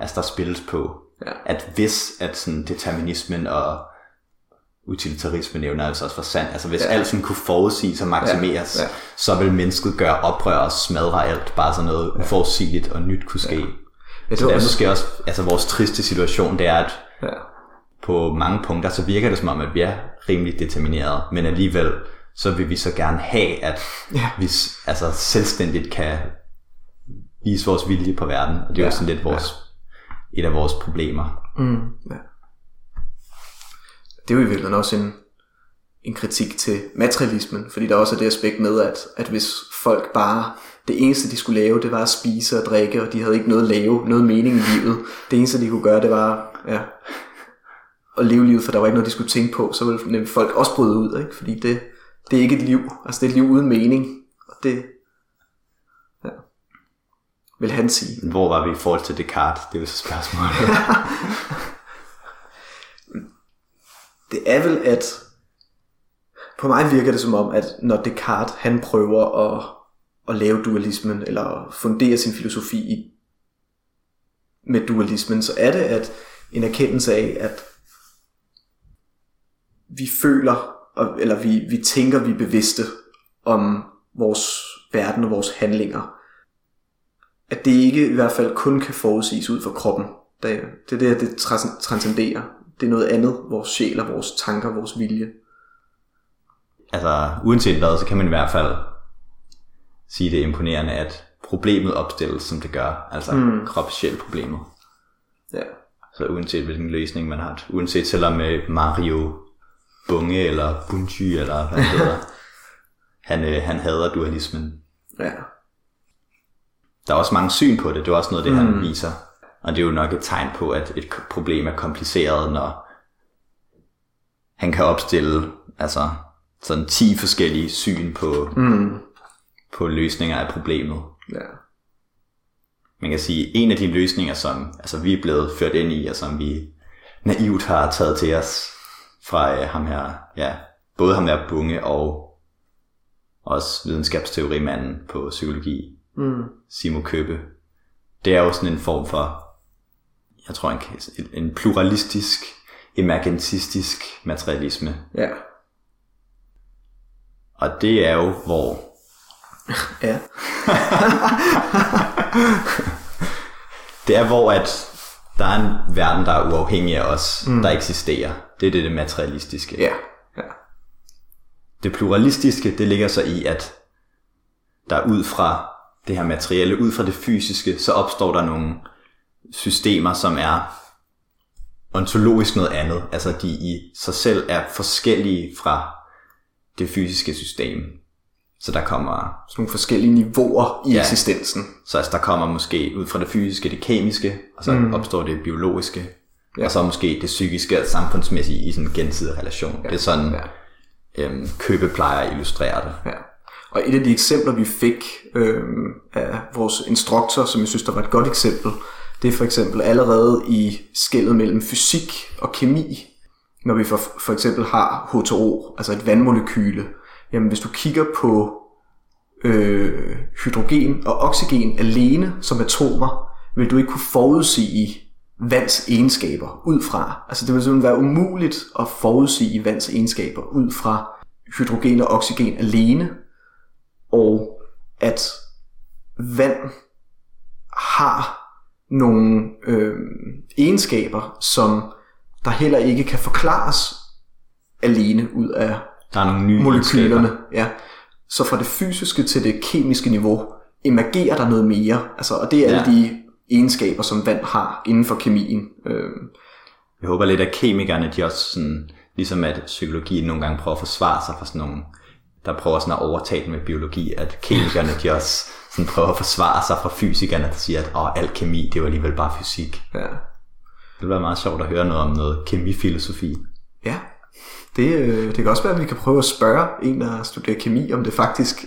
altså der spilles på. Ja. At hvis at sådan determinismen og utilitarismen nævner altså også for sand, altså hvis alt sådan kunne forudsiges og maksimeres, så vil mennesket gøre oprør og smadre alt, bare sådan noget uforudsigeligt og nyt kunne ske. Ja, det så derfor sker også, altså vores triste situation, det er, at på mange punkter, så virker det som om, at vi er rimelig determineret, men alligevel så vil vi så gerne have, at vi selvstændigt kan vise vores vilje på verden. Og det er jo sådan lidt et af vores problemer. Det er jo i virkeligheden også en kritik til materialismen, fordi der også er det aspekt med, at hvis folk bare, det eneste de skulle lave, det var at spise og drikke, og de havde ikke noget at lave, noget mening i livet. Det eneste de kunne gøre, det var at leve livet, for der var ikke noget, de skulle tænke på, så ville nemlig folk også bryde ud, ikke? Fordi det er ikke et liv, altså det er et liv uden mening, og det vil han sige. Hvor var vi i forhold til Descartes? Det er jo så spørgsmålet. Det er vel, at på mig virker det som om, at når Descartes han prøver at lave dualismen, eller fundere sin filosofi med dualismen, så er det at en erkendelse af, at vi føler, eller vi tænker, vi er bevidste om vores verden og vores handlinger. At det ikke i hvert fald kun kan forudsiges ud fra kroppen. Det er det transcenderer. Det er noget andet, vores sjæl og vores tanker, vores vilje. Altså, uanset hvad, så kan man i hvert fald sige det imponerende, at problemet opstilles, som det gør. Altså krop-sjæl-problemet. Ja. Så uanset hvilken løsning man har. Uanset selvom Mario Bunge eller Bunge eller hvad det hedder. Han hader dualismen. Ja. Der er også mange syn på det. Det er også noget, det han viser. Og det er jo nok et tegn på, at et problem er kompliceret, når han kan opstille sådan 10 forskellige syn på løsninger af problemet. Ja. Man kan sige, at en af de løsninger, som vi er blevet ført ind i, og som vi naivt har taget til os fra ham her, både ham her Bunge og også videnskabsteorimanden på psykologi, Simo Køppe, det er jo sådan en form for, jeg tror en pluralistisk, emergentistisk materialisme. Ja. Og det er jo hvor... Ja. Det er hvor, at der er en verden, der er uafhængig af os, der eksisterer. Det er det materialistiske. Ja. Ja. Det pluralistiske, det ligger så i, at der ud fra det her materielle, ud fra det fysiske, så opstår der nogle systemer, som er ontologisk noget andet. Altså de i sig selv er forskellige fra det fysiske system. Så der kommer sådan nogle forskellige niveauer i eksistensen. Så der kommer måske ud fra det fysiske, det kemiske, og så opstår det biologiske, og så måske det psykiske og samfundsmæssige i sådan en gensidig relation. Ja. Det er sådan, Køppe plejer at illustrere det. Ja. Og et af de eksempler, vi fik af vores instruktor, som jeg synes, der var et godt eksempel, det er for eksempel allerede i skellet mellem fysik og kemi, når vi for eksempel har H2O, altså et vandmolekyle. Jamen hvis du kigger på hydrogen og oxygen alene som atomer, vil du ikke kunne forudsige vands egenskaber ud fra. Altså det vil simpelthen være umuligt at forudsige vands egenskaber ud fra hydrogen og oxygen alene, og at vand har nogle egenskaber, som der heller ikke kan forklares alene ud af der er nogle nye molekylerne. Ja. Så fra det fysiske til det kemiske niveau emergerer der noget mere. Altså, og det er alle de egenskaber, som vand har inden for kemien. Jeg håber lidt, at kemikerne, de også sådan, ligesom at psykologien nogle gange prøver at forsvare sig for sådan nogle, der prøver sådan at overtale med biologi, at kemikerne, de også sådan prøver at forsvare sig fra fysikerne, der siger, at al kemi, det var alligevel bare fysik. Ja. Det ville være meget sjovt at høre noget om noget kemifilosofi. Ja, det kan også være, at vi kan prøve at spørge en, der studerer kemi, om det faktisk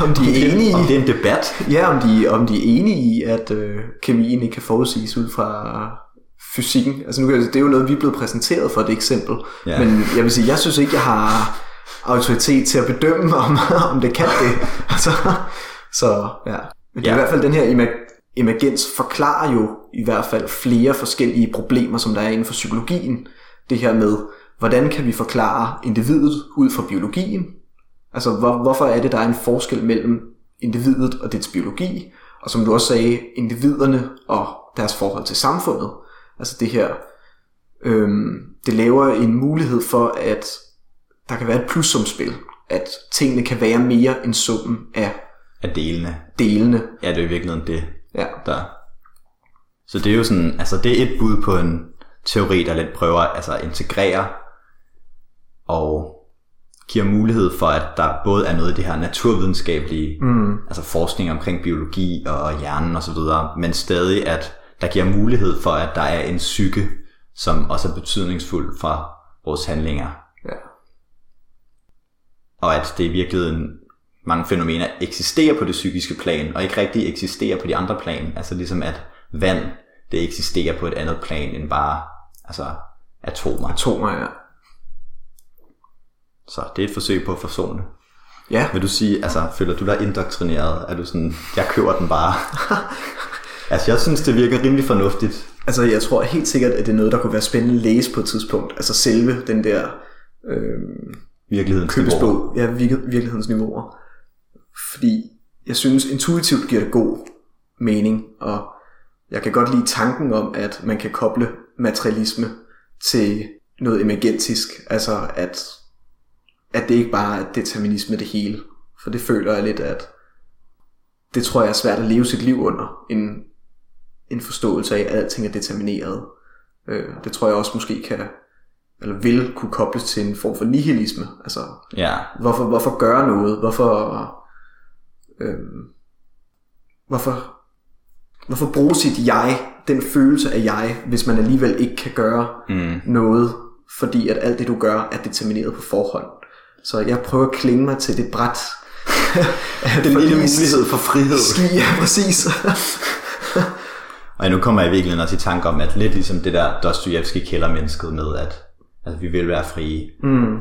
om de er enige i... Om det er en debat. Ja, om de er enige i, at kemien ikke kan forudsiges ud fra fysikken. Altså nu, det er jo noget, vi er blevet præsenteret for et eksempel. Ja. Men jeg vil sige, jeg synes ikke, jeg har autoritet til at bedømme, om det kan det. Altså, så ja. Men det er i hvert fald den her emergens forklarer jo i hvert fald flere forskellige problemer, som der er inden for psykologien. Det her med, hvordan kan vi forklare individet ud fra biologien? Altså, hvorfor er det, der er en forskel mellem individet og dets biologi? Og som du også sagde, individerne og deres forhold til samfundet. Altså det her, det laver en mulighed for, at der kan være et plussumspil. At tingene kan være mere end summen af delene. Ja, det er jo i virkeligheden det. Ja. Der. Så det er jo sådan, altså det er et bud på en teori, der lidt prøver altså at integrere og giver mulighed for, at der både er noget i det her naturvidenskabelige, altså forskning omkring biologi og hjernen osv., men stadig at der giver mulighed for, at der er en psyke, som også er betydningsfuld for vores handlinger. Ja. Og at det i virkeligheden mange fænomener eksisterer på det psykiske plan, og ikke rigtig eksisterer på de andre plan. Altså ligesom at vand, det eksisterer på et andet plan end bare altså atomer. Atomer, ja. Så det er et forsøg på at forsone. Ja. Vil du sige, altså føler du dig indoktrineret? Er du sådan, jeg køber den bare? Altså jeg synes, det virker rimelig fornuftigt. Altså jeg tror helt sikkert, at det er noget, der kunne være spændende at læse på et tidspunkt. Altså selve den der... virkelighedens niveauer. Fordi jeg synes intuitivt giver det god mening, og jeg kan godt lide tanken om, at man kan koble materialisme til noget emergentisk, altså at det ikke bare er determinisme det hele, for det føler jeg lidt, at det tror jeg er svært at leve sit liv under, en forståelse af, at alting er determineret. Det tror jeg også måske kan, eller vil kunne kobles til en form for nihilisme. Altså, hvorfor gøre noget? Hvorfor bruge sit jeg, den følelse af jeg, hvis man alligevel ikke kan gøre noget, fordi at alt det, du gør, er determineret på forhånd. Så jeg prøver at klinge mig til det bræt. Den lille mulighed for frihed. Ski, ja, præcis. Og nu kommer jeg virkelig også i tanke om, at lidt ligesom det der Dostojevskij kældermennesket med, at vi vil være frie.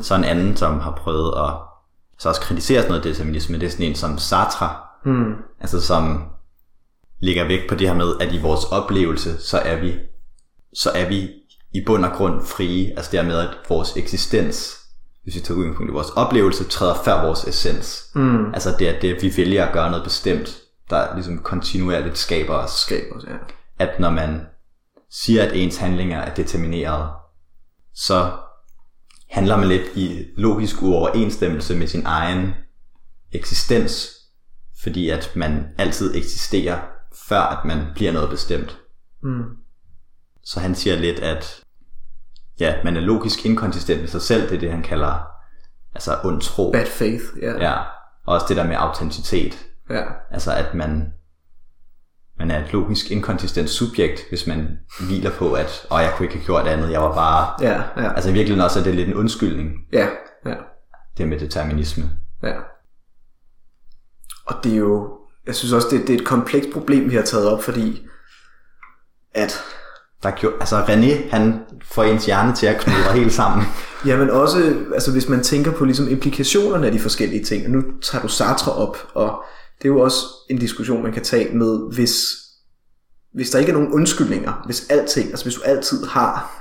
Så en anden, som har prøvet at så også kritisere sådan noget determinisme, det er sådan en som Sartre, altså som ligger vægt på det her med, at i vores oplevelse, så er vi i bund og grund frie, altså dermed at vores eksistens, hvis vi tager udgangspunkt i vores oplevelse, træder før vores essens. Altså det er det, vi vælger at gøre noget bestemt, der ligesom kontinuerligt skaber os, ja. At når man siger, at ens handlinger er determineret, så handler man lidt i logisk uoverensstemmelse med sin egen eksistens, fordi at man altid eksisterer, før at man bliver noget bestemt. Så han siger lidt, at man er logisk inkonsistent med sig selv, det er det, han kalder altså ond tro. Bad faith, yeah. Ja. Og også det der med autenticitet. Ja. Altså at man er et logisk inkonsistent subjekt, hvis man hviler på, at jeg kunne ikke have gjort andet, jeg var bare... Ja. Altså i virkeligheden også, at det er lidt en undskyldning. Ja. Det med determinisme. Ja. Og det er jo... Jeg synes også, det er et komplekst problem, vi har taget op, fordi at... René, han får ens hjerne til at knudre helt sammen. Ja, men også, altså hvis man tænker på ligesom implikationerne af de forskellige ting, og nu tager du Sartre op, og det er jo også en diskussion, man kan tage med, hvis der ikke er nogen undskyldninger, hvis alting, altså hvis du altid har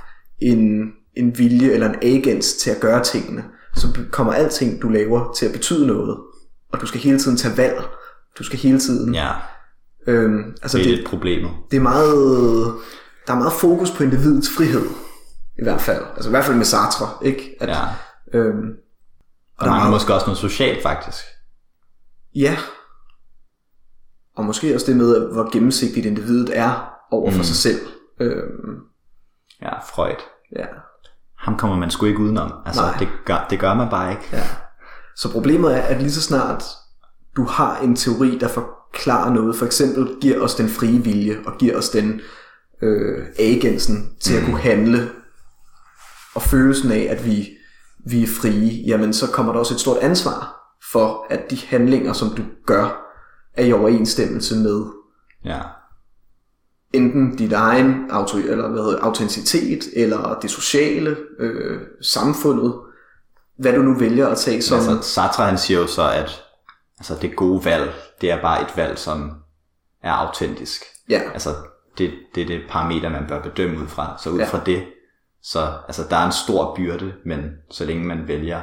en vilje eller en agens til at gøre tingene, så kommer alting, du laver, til at betyde noget, og du skal hele tiden tage valg, Du skal hele tiden. Ja. Altså det er et problem. Det er meget, der er meget fokus på individets frihed i hvert fald. Altså i hvert fald med Sartre, ikke? At, ja. Og der mangler måske også noget socialt faktisk. Ja. Og måske også det med, hvor gennemsigtigt individet er over for sig selv. Ja, Freud. Ja. Ham kommer man sgu ikke udenom. Altså det gør man bare ikke. Ja. Så problemet er, at lige så snart du har en teori, der forklarer noget, for eksempel giver os den frie vilje, og giver os den agensen til at kunne handle, og følelsen af, at vi er frie, jamen så kommer der også et stort ansvar for, at de handlinger, som du gør, er i overensstemmelse med enten dit egen autenticitet, eller det sociale, samfundet, hvad du nu vælger at tage som... Altså, Sartre han siger jo så, at altså, det gode valg, det er bare et valg, som er autentisk. Ja. Altså, det er det parameter, man bør bedømme ud fra. Så ud fra det, så altså, der er en stor byrde, men så længe man vælger,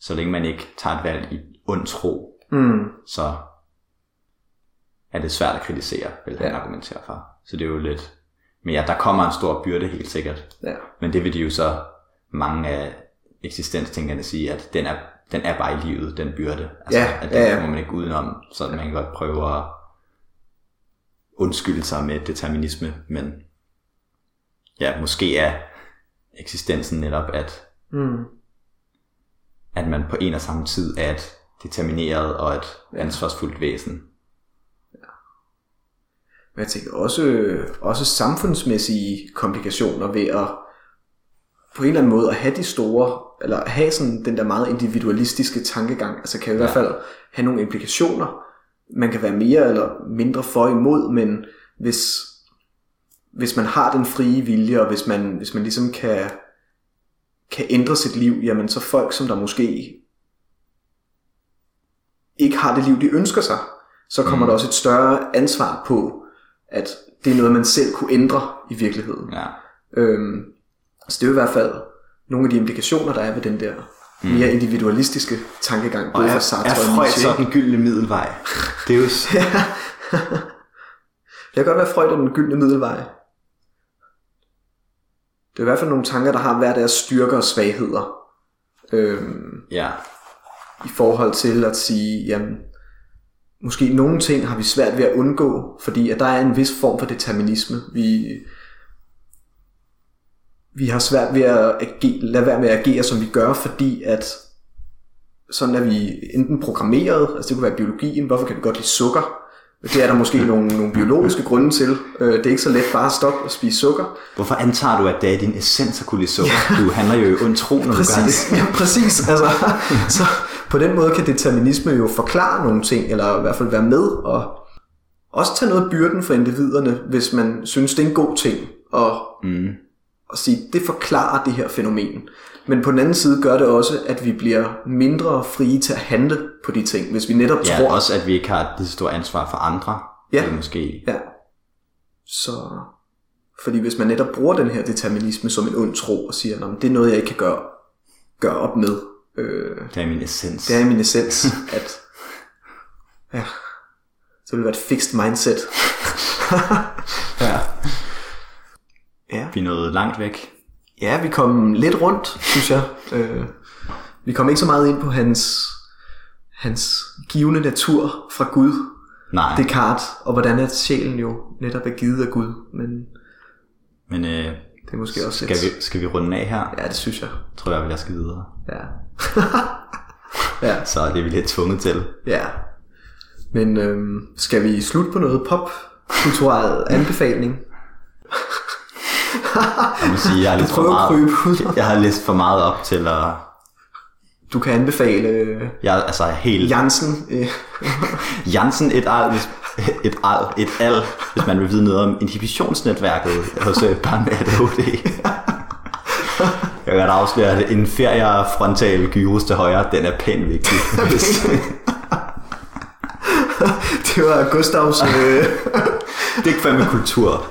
så længe man ikke tager et valg i ond tro, så er det svært at kritisere, vil han argumentere for. Så det er jo lidt... Men ja, der kommer en stor byrde helt sikkert. Ja. Men det vil de jo så mange af eksistenstænkerne sige, at den er bare i livet, den byrde. Altså, at den kommer man ikke udenom, så man kan godt prøve at undskylde sig med determinisme, men ja, måske er eksistensen netop, at at man på en og samme tid er et determineret og et ansvarsfuldt væsen. Ja. Men jeg tænker også samfundsmæssige komplikationer ved at på en eller anden måde at have de store, eller have sådan den der meget individualistiske tankegang, altså kan i hvert fald have nogle implikationer. Man kan være mere eller mindre for imod, men hvis man har den frie vilje, og hvis man ligesom kan ændre sit liv, jamen så folk, som der måske ikke har det liv, de ønsker sig, så kommer der også et større ansvar på, at det er noget, man selv kunne ændre i virkeligheden. Ja. Så det er i hvert fald nogle af de implikationer, der er ved den der mere individualistiske tankegang. Og er Freud så den gyldne middelvej? Det er jo... Det kan godt være, Freud er den gyldne middelvej. Det er i hvert fald nogle tanker, der har hver deres styrker og svagheder. I forhold til at sige, jamen, måske nogle ting har vi svært ved at undgå, fordi at der er en vis form for determinisme. Vi har svært ved at lade være med at agere, som vi gør, fordi at sådan er vi enten programmeret, altså det kunne være biologien, hvorfor kan vi godt lide sukker? Det er der måske nogle biologiske grunde til. Det er ikke så let bare at stoppe og spise sukker. Hvorfor antager du, at det er din essens at kunne lide sukker? Ja. Du handler jo i ond tro, når du gør det. Ja, præcis. Altså, så på den måde kan determinisme jo forklare nogle ting, eller i hvert fald være med og også tage noget af byrden for individerne, hvis man synes, det er en god ting og sige, det forklarer det her fænomen. Men på den anden side gør det også, at vi bliver mindre frie til at handle på de ting, hvis vi netop tror... Ja, også at vi ikke har det store ansvar for andre. Ja. Eller måske. Ja. Så... Fordi hvis man netop bruger den her determinisme som en ond tro og siger, det er noget, jeg ikke kan gøre op med. Det er min essens. Det er min essens, at... Ja. Så vil det være et fixed mindset. Ja. Vi nåede langt væk. Ja, vi kom lidt rundt, synes jeg. Vi kom ikke så meget ind på hans givende natur fra Gud. Nej. Descartes, og hvordan at sjælen jo netop er givet af Gud. Men det er måske også skal vi runde af her? Ja, det synes jeg. Tror jeg, jeg skal videre. Ja. Ja. Så det er vi lidt tvunget til. Ja. Men skal vi slutte på noget popkulturel anbefaling? Jeg må sige, jeg har læst for meget op til at... Du kan anbefale... Jansen. Jansen et al, hvis man vil vide noget om inhibitionsnetværket hos børn med ADHD. Jeg kan godt afsløre, at inferior frontal gyrus til højre, den er pænt vigtig. Det var Gustavs... Det er ikke fandme kultur.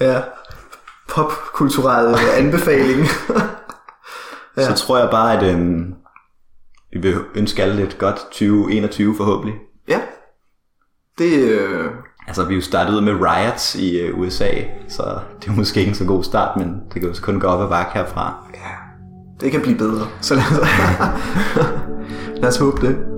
Ja. Popkulturelle anbefaling. Ja. Så tror jeg bare, at vi vil ønske alle lidt godt 2021 forhåbentlig. Ja. Altså, vi jo startede ud med riots i USA, så det er måske ikke en så god start, men det kan jo kun gå op ad bakke herfra. Ja, det kan blive bedre, så lad os håbe det.